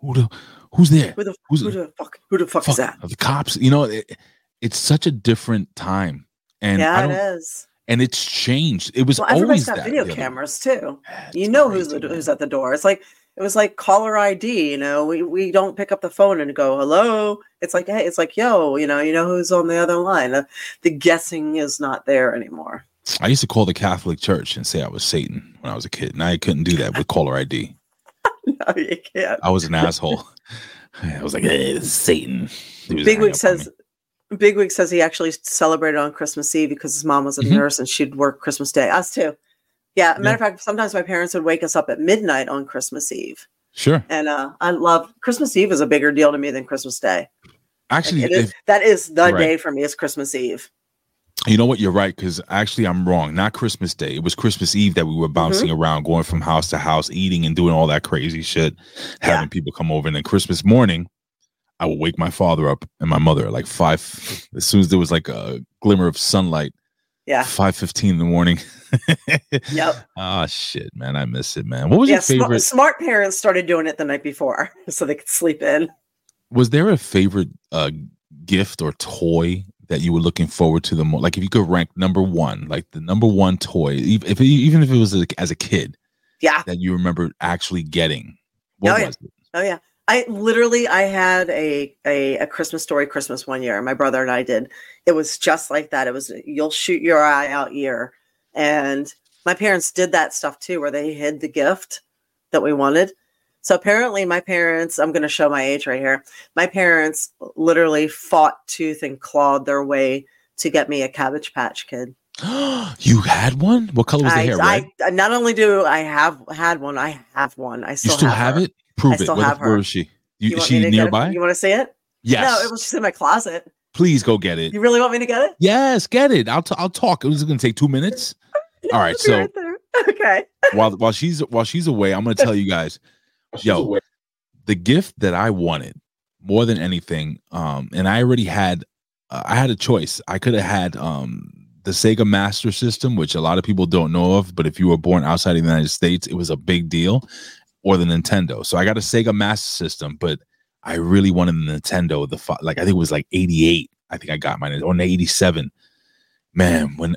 Who's there? Who the fuck is that? The cops. It's such a different time. And it is. And it's changed. It was always that. Everybody's got video cameras too. You know who's at the door. It was like caller ID. We don't pick up the phone and go hello. It's like hey, it's like yo. You know who's on the other line. The guessing is not there anymore. I used to call the Catholic Church and say I was Satan when I was a kid, and I couldn't do that with caller ID. No, you can't. I was an asshole. I was like, hey, this is Satan. Bigwig says. Bigwig says he actually celebrated on Christmas Eve because his mom was a nurse and she'd work Christmas Day. Us too. Yeah. Matter of fact, sometimes my parents would wake us up at midnight on Christmas Eve. Sure. And I love Christmas Eve is a bigger deal to me than Christmas Day. Actually, that is the day for me. It's Christmas Eve. You know what? You're right. Because actually I'm wrong. Not Christmas Day. It was Christmas Eve that we were bouncing around, going from house to house, eating and doing all that crazy shit, having people come over. And then Christmas morning, I would wake my father up and my mother at like 5, as soon as there was like a glimmer of sunlight. Yeah. 5:15 in the morning. Yep. Oh, shit, man. I miss it, man. What was your favorite? Smart parents started doing it the night before so they could sleep in. Was there a favorite gift or toy that you were looking forward to the most? Like if you could rank number one, like the number one toy, even if it was as a kid. Yeah. That you remember actually getting. What was it? Oh, yeah. I had a Christmas Story Christmas one year. My brother and I did. It was just like that. It was you'll shoot your eye out year. And my parents did that stuff too, where they hid the gift that we wanted. So apparently my parents, I'm going to show my age right here. My parents literally fought tooth and clawed their way to get me a Cabbage Patch Kid. You had one? What color was the hair, right? Not only do I had one, I have one. I still have it? Prove it. Where is she? Is she nearby? You want to see it? Yes. No, it was just in my closet. Please go get it. You really want me to get it? Yes, get it. I'll talk. It was going to take 2 minutes. All right. So right there. Okay. While she's away, I'm going to tell you guys, the gift that I wanted more than anything, and I already had, I had a choice. I could have had the Sega Master System, which a lot of people don't know of, but if you were born outside of the United States, it was a big deal. Or the Nintendo. So I got a Sega Master System, but I really wanted the Nintendo. I think it was like 88. I think I got mine on 87. Man, when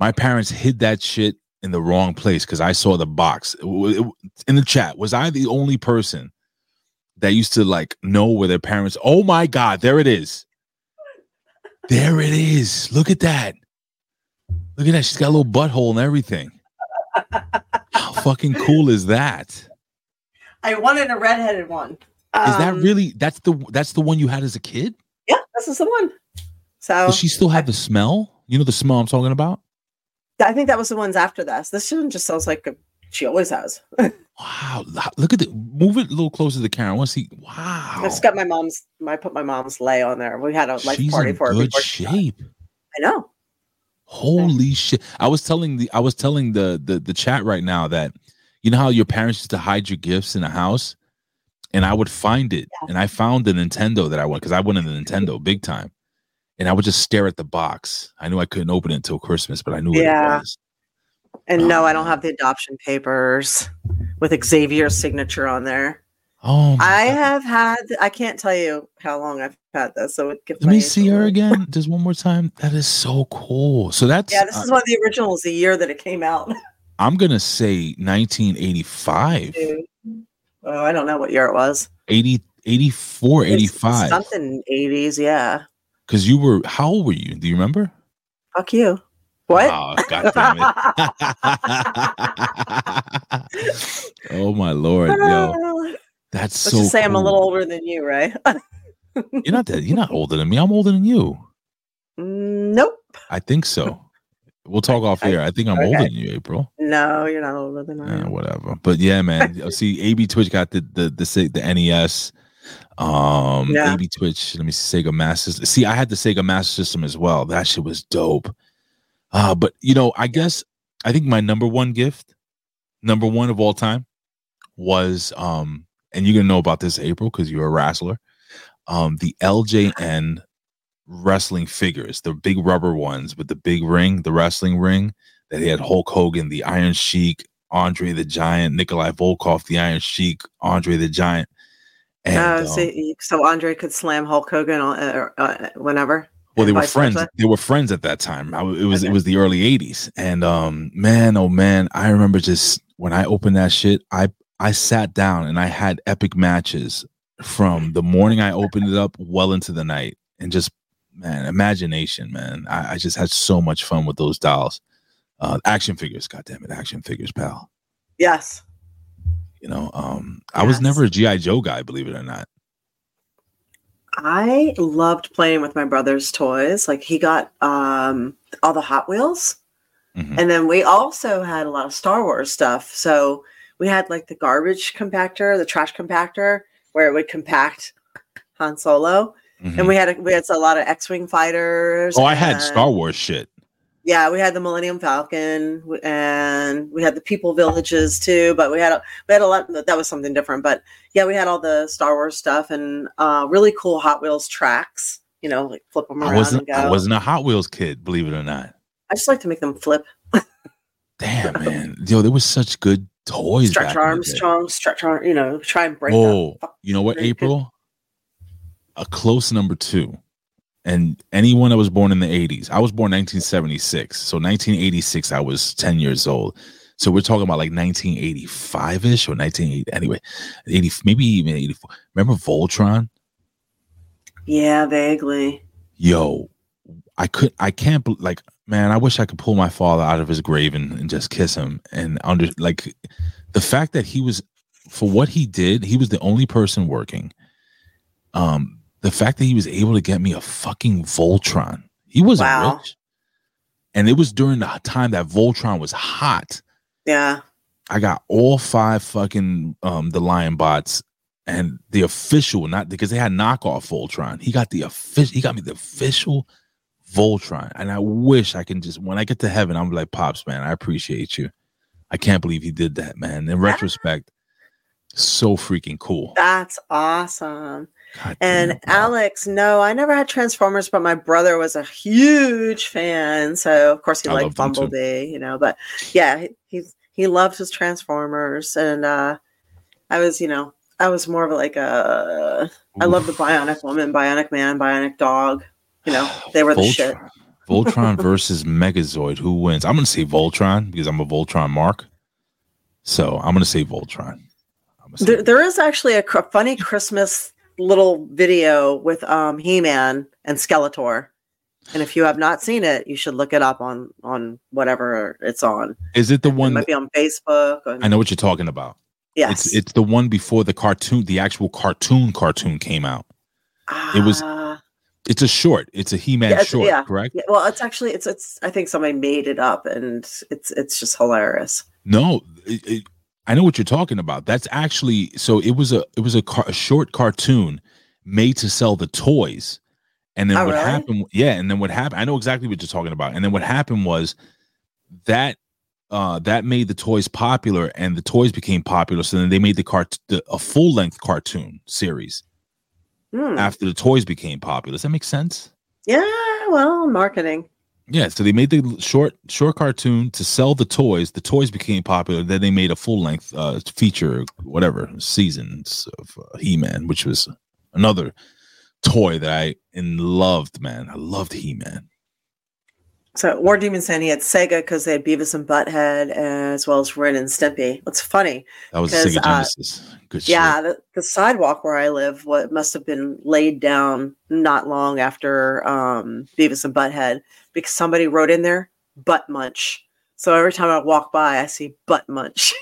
my parents hid that shit in the wrong place because I saw the box in the chat. Was I the only person that used to like know where their parents? Oh my God, there it is. There it is. Look at that. Look at that. She's got a little butthole and everything. How fucking cool is that? I wanted a redheaded one. Is that really? That's the one you had as a kid? Yeah, this is the one. So does she still have the smell? You know the smell I'm talking about? I think that was the ones after this. This one just sounds like she always has. Wow. Look at it. Move it a little closer to the camera. I want to see. Wow. I just got my mom's. I put my mom's lei on there. We had a life party for her. She's in good shape. I know. Holy shit. I was telling the chat right now that, you know how your parents used to hide your gifts in a house? And I would find it. Yeah. And I found the Nintendo that I won, because I went in the Nintendo big time. And I would just stare at the box. I knew I couldn't open it until Christmas, but I knew what it was. And no, I don't have the adoption papers with Xavier's signature on there. Oh, I can't tell you how long I've had this. So let me see her again just one more time. That is so cool. So that's this is one of the originals, the year that it came out. I'm gonna say 1985. Oh, I don't know what year it was. 84, 85. Something 80s, yeah. Because you were, how old were you? Do you remember? Fuck you. What? Oh, God damn it. Oh, my Lord. Yo, that's so cool. Let's just say I'm a little older than you, right? You're not older than me. I'm older than you. Nope. I think so. We'll talk off air. I think I'm older than you, April. No, you're not older than I am. Whatever. But yeah, man. See, AB Twitch got the NES. AB Twitch. Let me see, Sega Master. See, I had the Sega Master System as well. That shit was dope. But you know, I think my number one gift of all time was and you're gonna know about this, April, because you're a wrestler. The LJN wrestling figures, the big rubber ones with the big ring, the wrestling ring that he had Hulk Hogan, the Iron Sheik, Andre the Giant, Nikolai Volkoff, the Iron Sheik, Andre the Giant. And, so Andre could slam Hulk Hogan whenever. Well, they were friends. They were friends at that time. It was the early 80s. And man, oh man, I remember just when I opened that shit, I sat down and I had epic matches from the morning I opened it up well into the night. And just, man, imagination, man. I just had so much fun with those dolls. Action figures, goddammit, action figures, pal. Yes. You know, I was never a G.I. Joe guy, believe it or not. I loved playing with my brother's toys. Like, he got all the Hot Wheels. Mm-hmm. And then we also had a lot of Star Wars stuff. So we had, like, the garbage compactor, the trash compactor, where it would compact Han Solo. Mm-hmm. And we had a lot of X-Wing fighters. Oh, I had Star Wars shit. Yeah, we had the Millennium Falcon, and we had the People Villages too. But we had a lot that was something different. But yeah, we had all the Star Wars stuff and really cool Hot Wheels tracks. You know, like flip them around. I wasn't a Hot Wheels kid, believe it or not. I just like to make them flip. Damn, man, yo, there was such good toys. Stretch arms, you know, try and break. Oh, you know what, April? A close number two. And anyone that was born in the 80s, I was born 1976. So 1986, I was 10 years old. So we're talking about like 1985-ish or 1980. Anyway, 80, maybe even 84. Remember Voltron? Yeah, vaguely. Yo, I wish I could pull my father out of his grave and just kiss him. And the fact that he was, for what he did, he was the only person working. The fact that he was able to get me a fucking Voltron. He wasn't rich. And it was during the time that Voltron was hot. Yeah. I got all five fucking the Lion Bots and the official, not because they had knockoff Voltron. He got me the official Voltron. And I wish I can when I get to heaven, I'm like, Pops, man, I appreciate you. I can't believe he did that, man. In retrospect, so freaking cool. That's awesome. God and Alex, no, I never had Transformers, but my brother was a huge fan. So of course he liked Bumblebee, you know. But yeah, he loved his Transformers, and I was more of like a I love the Bionic Woman, Bionic Man, Bionic Dog. You know, they were the shit. Voltron versus Megazoid, who wins? I'm gonna say Voltron because I'm a Voltron mark. So I'm gonna say Voltron. There is actually a funny Christmas little video with He-Man and Skeletor, and if you have not seen it, you should look it up on whatever it's on. Is it the one? It might be on Facebook. I know what you're talking about. Yes, it's the one before the cartoon. The actual cartoon came out. It was It's a short. It's a He-Man short, correct? Yeah. Well, it's actually it's. I think somebody made it up, and it's just hilarious. No, I know what you're talking about. That's actually so. It was a short cartoon made to sell the toys, and then happened? Yeah, and then what happened? I know exactly what you're talking about. And then what happened was that that made the toys popular, and the toys became popular. So then they made a full length cartoon series. After the toys became popular. Does that make sense? Yeah, well, marketing. Yeah, so they made the short cartoon to sell the toys. The toys became popular. Then they made a full-length feature, whatever, seasons of He-Man, which was another toy that I loved, man. I loved He-Man. So War Demon saying he had Sega because they had Beavis and Butthead as well as Ren and Stimpy. That's funny. That was a Sega Genesis. Good shit. Yeah, the sidewalk where I live must have been laid down not long after Beavis and Butthead because somebody wrote in there, butt munch. So every time I walk by, I see butt munch.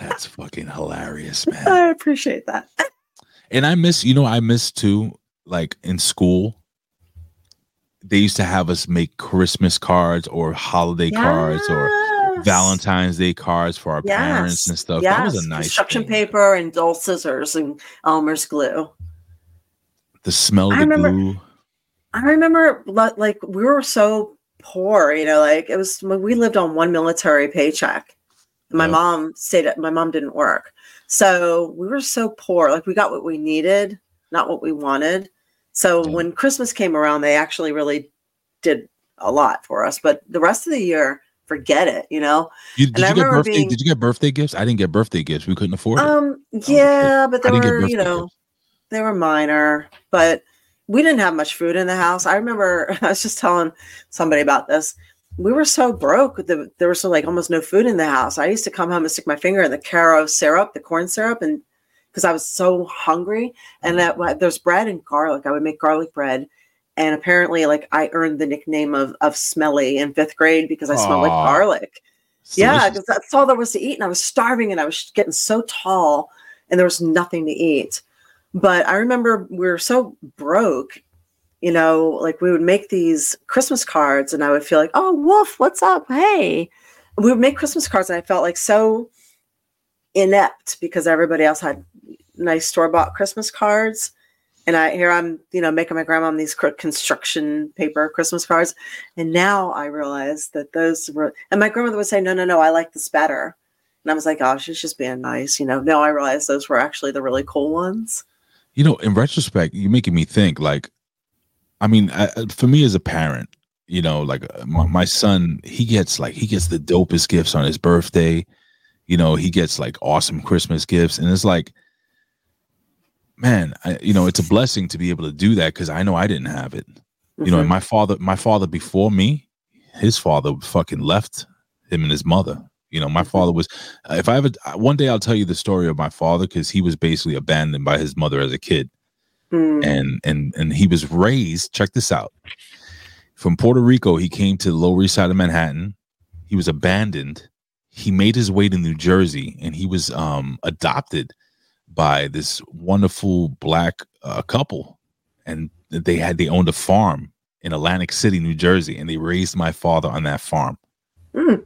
That's fucking hilarious, man. I appreciate that. And I miss too, like in school. They used to have us make Christmas cards or holiday cards or Valentine's Day cards for our parents and stuff. Yes. That was a nice construction paper and dull scissors and Elmer's glue. The smell of the glue. I remember, like, we were so poor, you know, like, it was, we lived on one military paycheck. My mom didn't work. So we were so poor. Like, we got what we needed, not what we wanted. So when Christmas came around, they actually really did a lot for us. But the rest of the year, forget it, you know? Did you get birthday gifts? I didn't get birthday gifts. We couldn't afford it. But they were, you know, they were minor. But we didn't have much food in the house. I remember I was just telling somebody about this. We were so broke. There was like almost no food in the house. I used to come home and stick my finger in the Caro syrup, the corn syrup, and because I was so hungry, and there's bread and garlic. I would make garlic bread, and apparently, like, I earned the nickname of Smelly in fifth grade because I smelled like garlic. So because that's all there was to eat, and I was starving, and I was getting so tall, and there was nothing to eat. But I remember we were so broke, you know, like we would make these Christmas cards, and I would feel like, oh, Wolf, what's up? Hey, we would make Christmas cards, and I felt like so inept because everybody else had nice store-bought Christmas cards, and I'm you know, making my grandma these construction paper Christmas cards, and now I realize that those were, and my grandmother would say, no, I like this better, and I was like, oh, she's just being nice, you know. Now I realize those were actually the really cool ones. You know, in retrospect, you're making me think, like, I mean, for me as a parent, you know, like my son, he gets the dopest gifts on his birthday, you know, he gets like awesome Christmas gifts, and it's like, man, you know, it's a blessing to be able to do that because I know I didn't have it. Mm-hmm. You know, and my father before me, his father fucking left him and his mother. You know, my father was, if I ever, one day I'll tell you the story of my father because he was basically abandoned by his mother as a kid. Mm. And he was raised, check this out, from Puerto Rico, he came to the Lower East Side of Manhattan. He was abandoned. He made his way to New Jersey, and he was adopted by this wonderful black couple, and they owned a farm in Atlantic City, New Jersey, and they raised my father on that farm. Mm.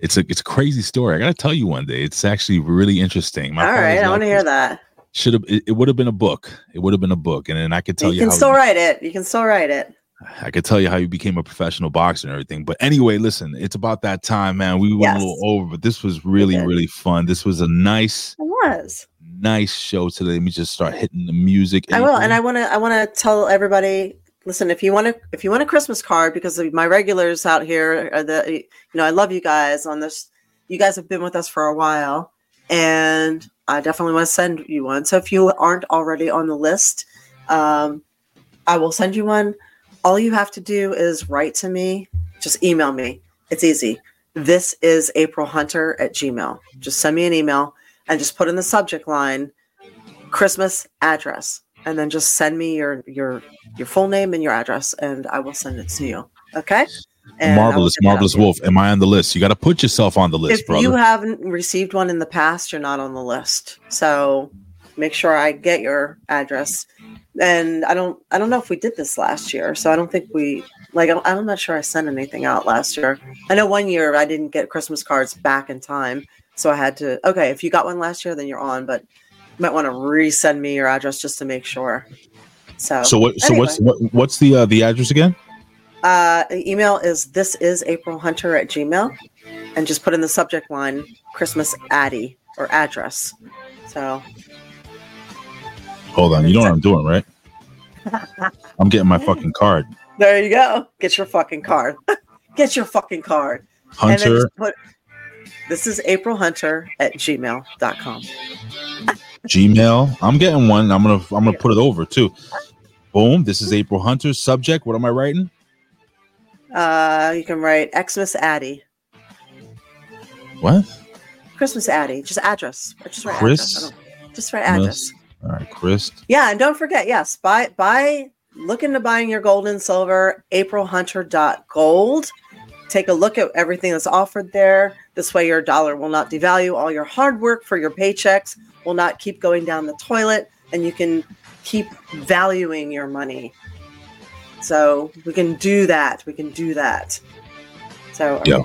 It's a crazy story. I gotta tell you one day. It's actually really interesting. All right, I want to hear that. It would have been a book. It would have been a book, and then I could tell you. You can still write it. I could tell you how you became a professional boxer and everything. But anyway, listen, it's about that time, man. We went a little over, but this was really, really fun. This was a nice show today. Let me just start hitting the music. I will. And I wanna tell everybody, listen, if you want a Christmas card, because my regulars out here are you know, I love you guys on this. You guys have been with us for a while, and I definitely want to send you one. So if you aren't already on the list, I will send you one. All you have to do is write to me. Just email me. It's easy. This is aprilhunter@gmail.com. Just send me an email and just put in the subject line, Christmas address. And then just send me your full name and your address, and I will send it to you. Okay? And marvelous Wolf. Am I on the list? You got to put yourself on the list, brother. If you haven't received one in the past, you're not on the list. So make sure I get your address. And I don't know if we did this last year. So I don't think we, like, I'm not sure I sent anything out last year. I know one year I didn't get Christmas cards back in time. So I had to, okay, if you got one last year, then you're on, but you might want to resend me your address just to make sure. So anyway. What's the address again? The email is this is aprilhunter@gmail.com, and just put in the subject line Christmas Addy or address. So hold on, you know what I'm doing, right? I'm getting my fucking card. There you go. Get your fucking card. Get your fucking card. Hunter. And then just put, this is aprilhunter@gmail.com. Gmail. I'm getting one. I'm gonna put it over too. Boom. This is April Hunter. Subject. What am I writing? You can write Xmas Addy. What? Christmas Addy. Just address. Just write Chris? Address. Just write address. All right, Chris. Yeah, and don't forget. Yes, buy. Look into buying your gold and silver. AprilHunter.gold. Take a look at everything that's offered there. This way, your dollar will not devalue. All your hard work for your paychecks will not keep going down the toilet, and you can keep valuing your money. So we can do that. So yeah,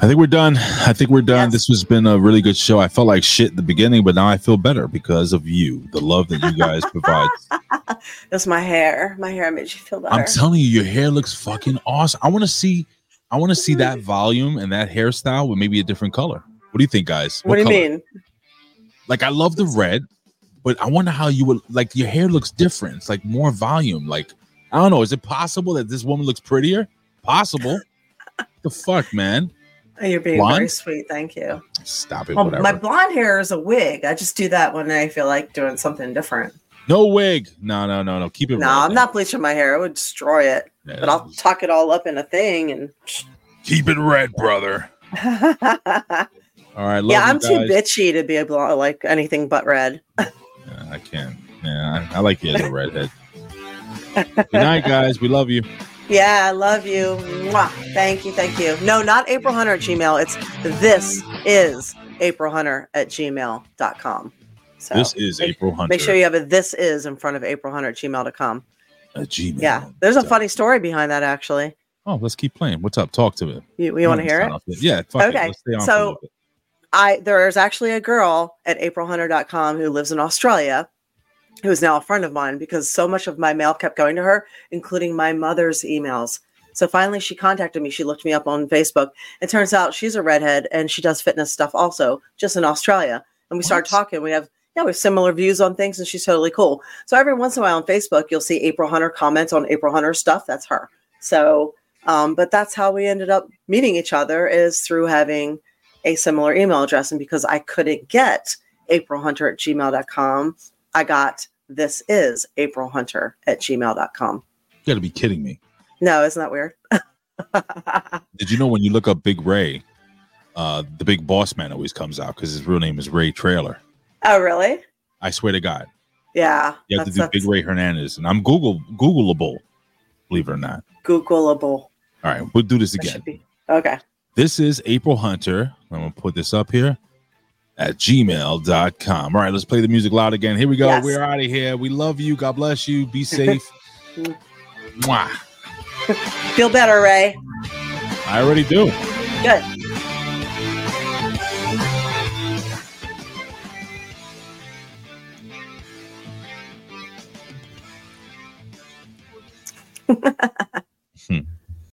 I think we're done. Yes. This has been a really good show. I felt like shit at the beginning, but now I feel better because of you, the love that you guys provide. That's my hair. My hair made you feel better. I'm telling you, your hair looks fucking awesome. I want to see that volume and that hairstyle with maybe a different color. What do you think, guys? What do you color? Mean? Like, I love the red. But I wonder how you would, like, your hair looks different. It's like more volume. Like, I don't know. Is it possible that this woman looks prettier? Possible. The fuck, man? You're being blonde? Very sweet. Thank you. Stop it. Well, whatever. My blonde hair is a wig. I just do that when I feel like doing something different. No wig. No. Keep it. No, right, I'm not bleaching my hair. I would destroy it. Yeah. But I'll tuck it all up in a thing and keep it red, brother. All right. Yeah, I'm too bitchy to be a blonde, like anything but red. I can't. Yeah, I like you as a redhead. Good night, guys. We love you. Yeah, I love you. Mwah. Thank you. No, not April Hunter at Gmail. It's this is aprilhunter@gmail.com. So this is April Hunter. Make sure you have a this is in front of aprilhunter@gmail.com. Gmail. Yeah, there's a funny story behind that, actually. Oh, let's keep playing. What's up? Talk to me. You want to hear it? Yeah. Fuck okay. It. Let's stay on for a little bit. There's actually a girl at aprilhunter.com who lives in Australia who is now a friend of mine because so much of my mail kept going to her, including my mother's emails. So finally she contacted me. She looked me up on Facebook. It turns out she's a redhead and she does fitness stuff also, just in Australia. And we started talking. We have similar views on things and she's totally cool. So every once in a while on Facebook, you'll see April Hunter comments on April Hunter stuff. That's her. So, but that's how we ended up meeting each other, is through having a similar email address. And because I couldn't get aprilhunter@gmail.com, I got this is aprilhunter@gmail.com. You gotta be kidding me. No, isn't that weird? Did you know when you look up Big Ray, the Big Boss Man always comes out because his real name is Ray Traylor. Oh, really? I swear to God. Yeah. You have to do Big Ray Hernandez. And I'm Googleable, believe it or not. Googleable. All right, we'll do this again. Okay. This is April Hunter. I'm going to put this up here at gmail.com. All right, let's play the music loud again. Here we go. Yes. We're out of here. We love you. God bless you. Be safe. Mwah. Feel better, Ray. I already do. Good.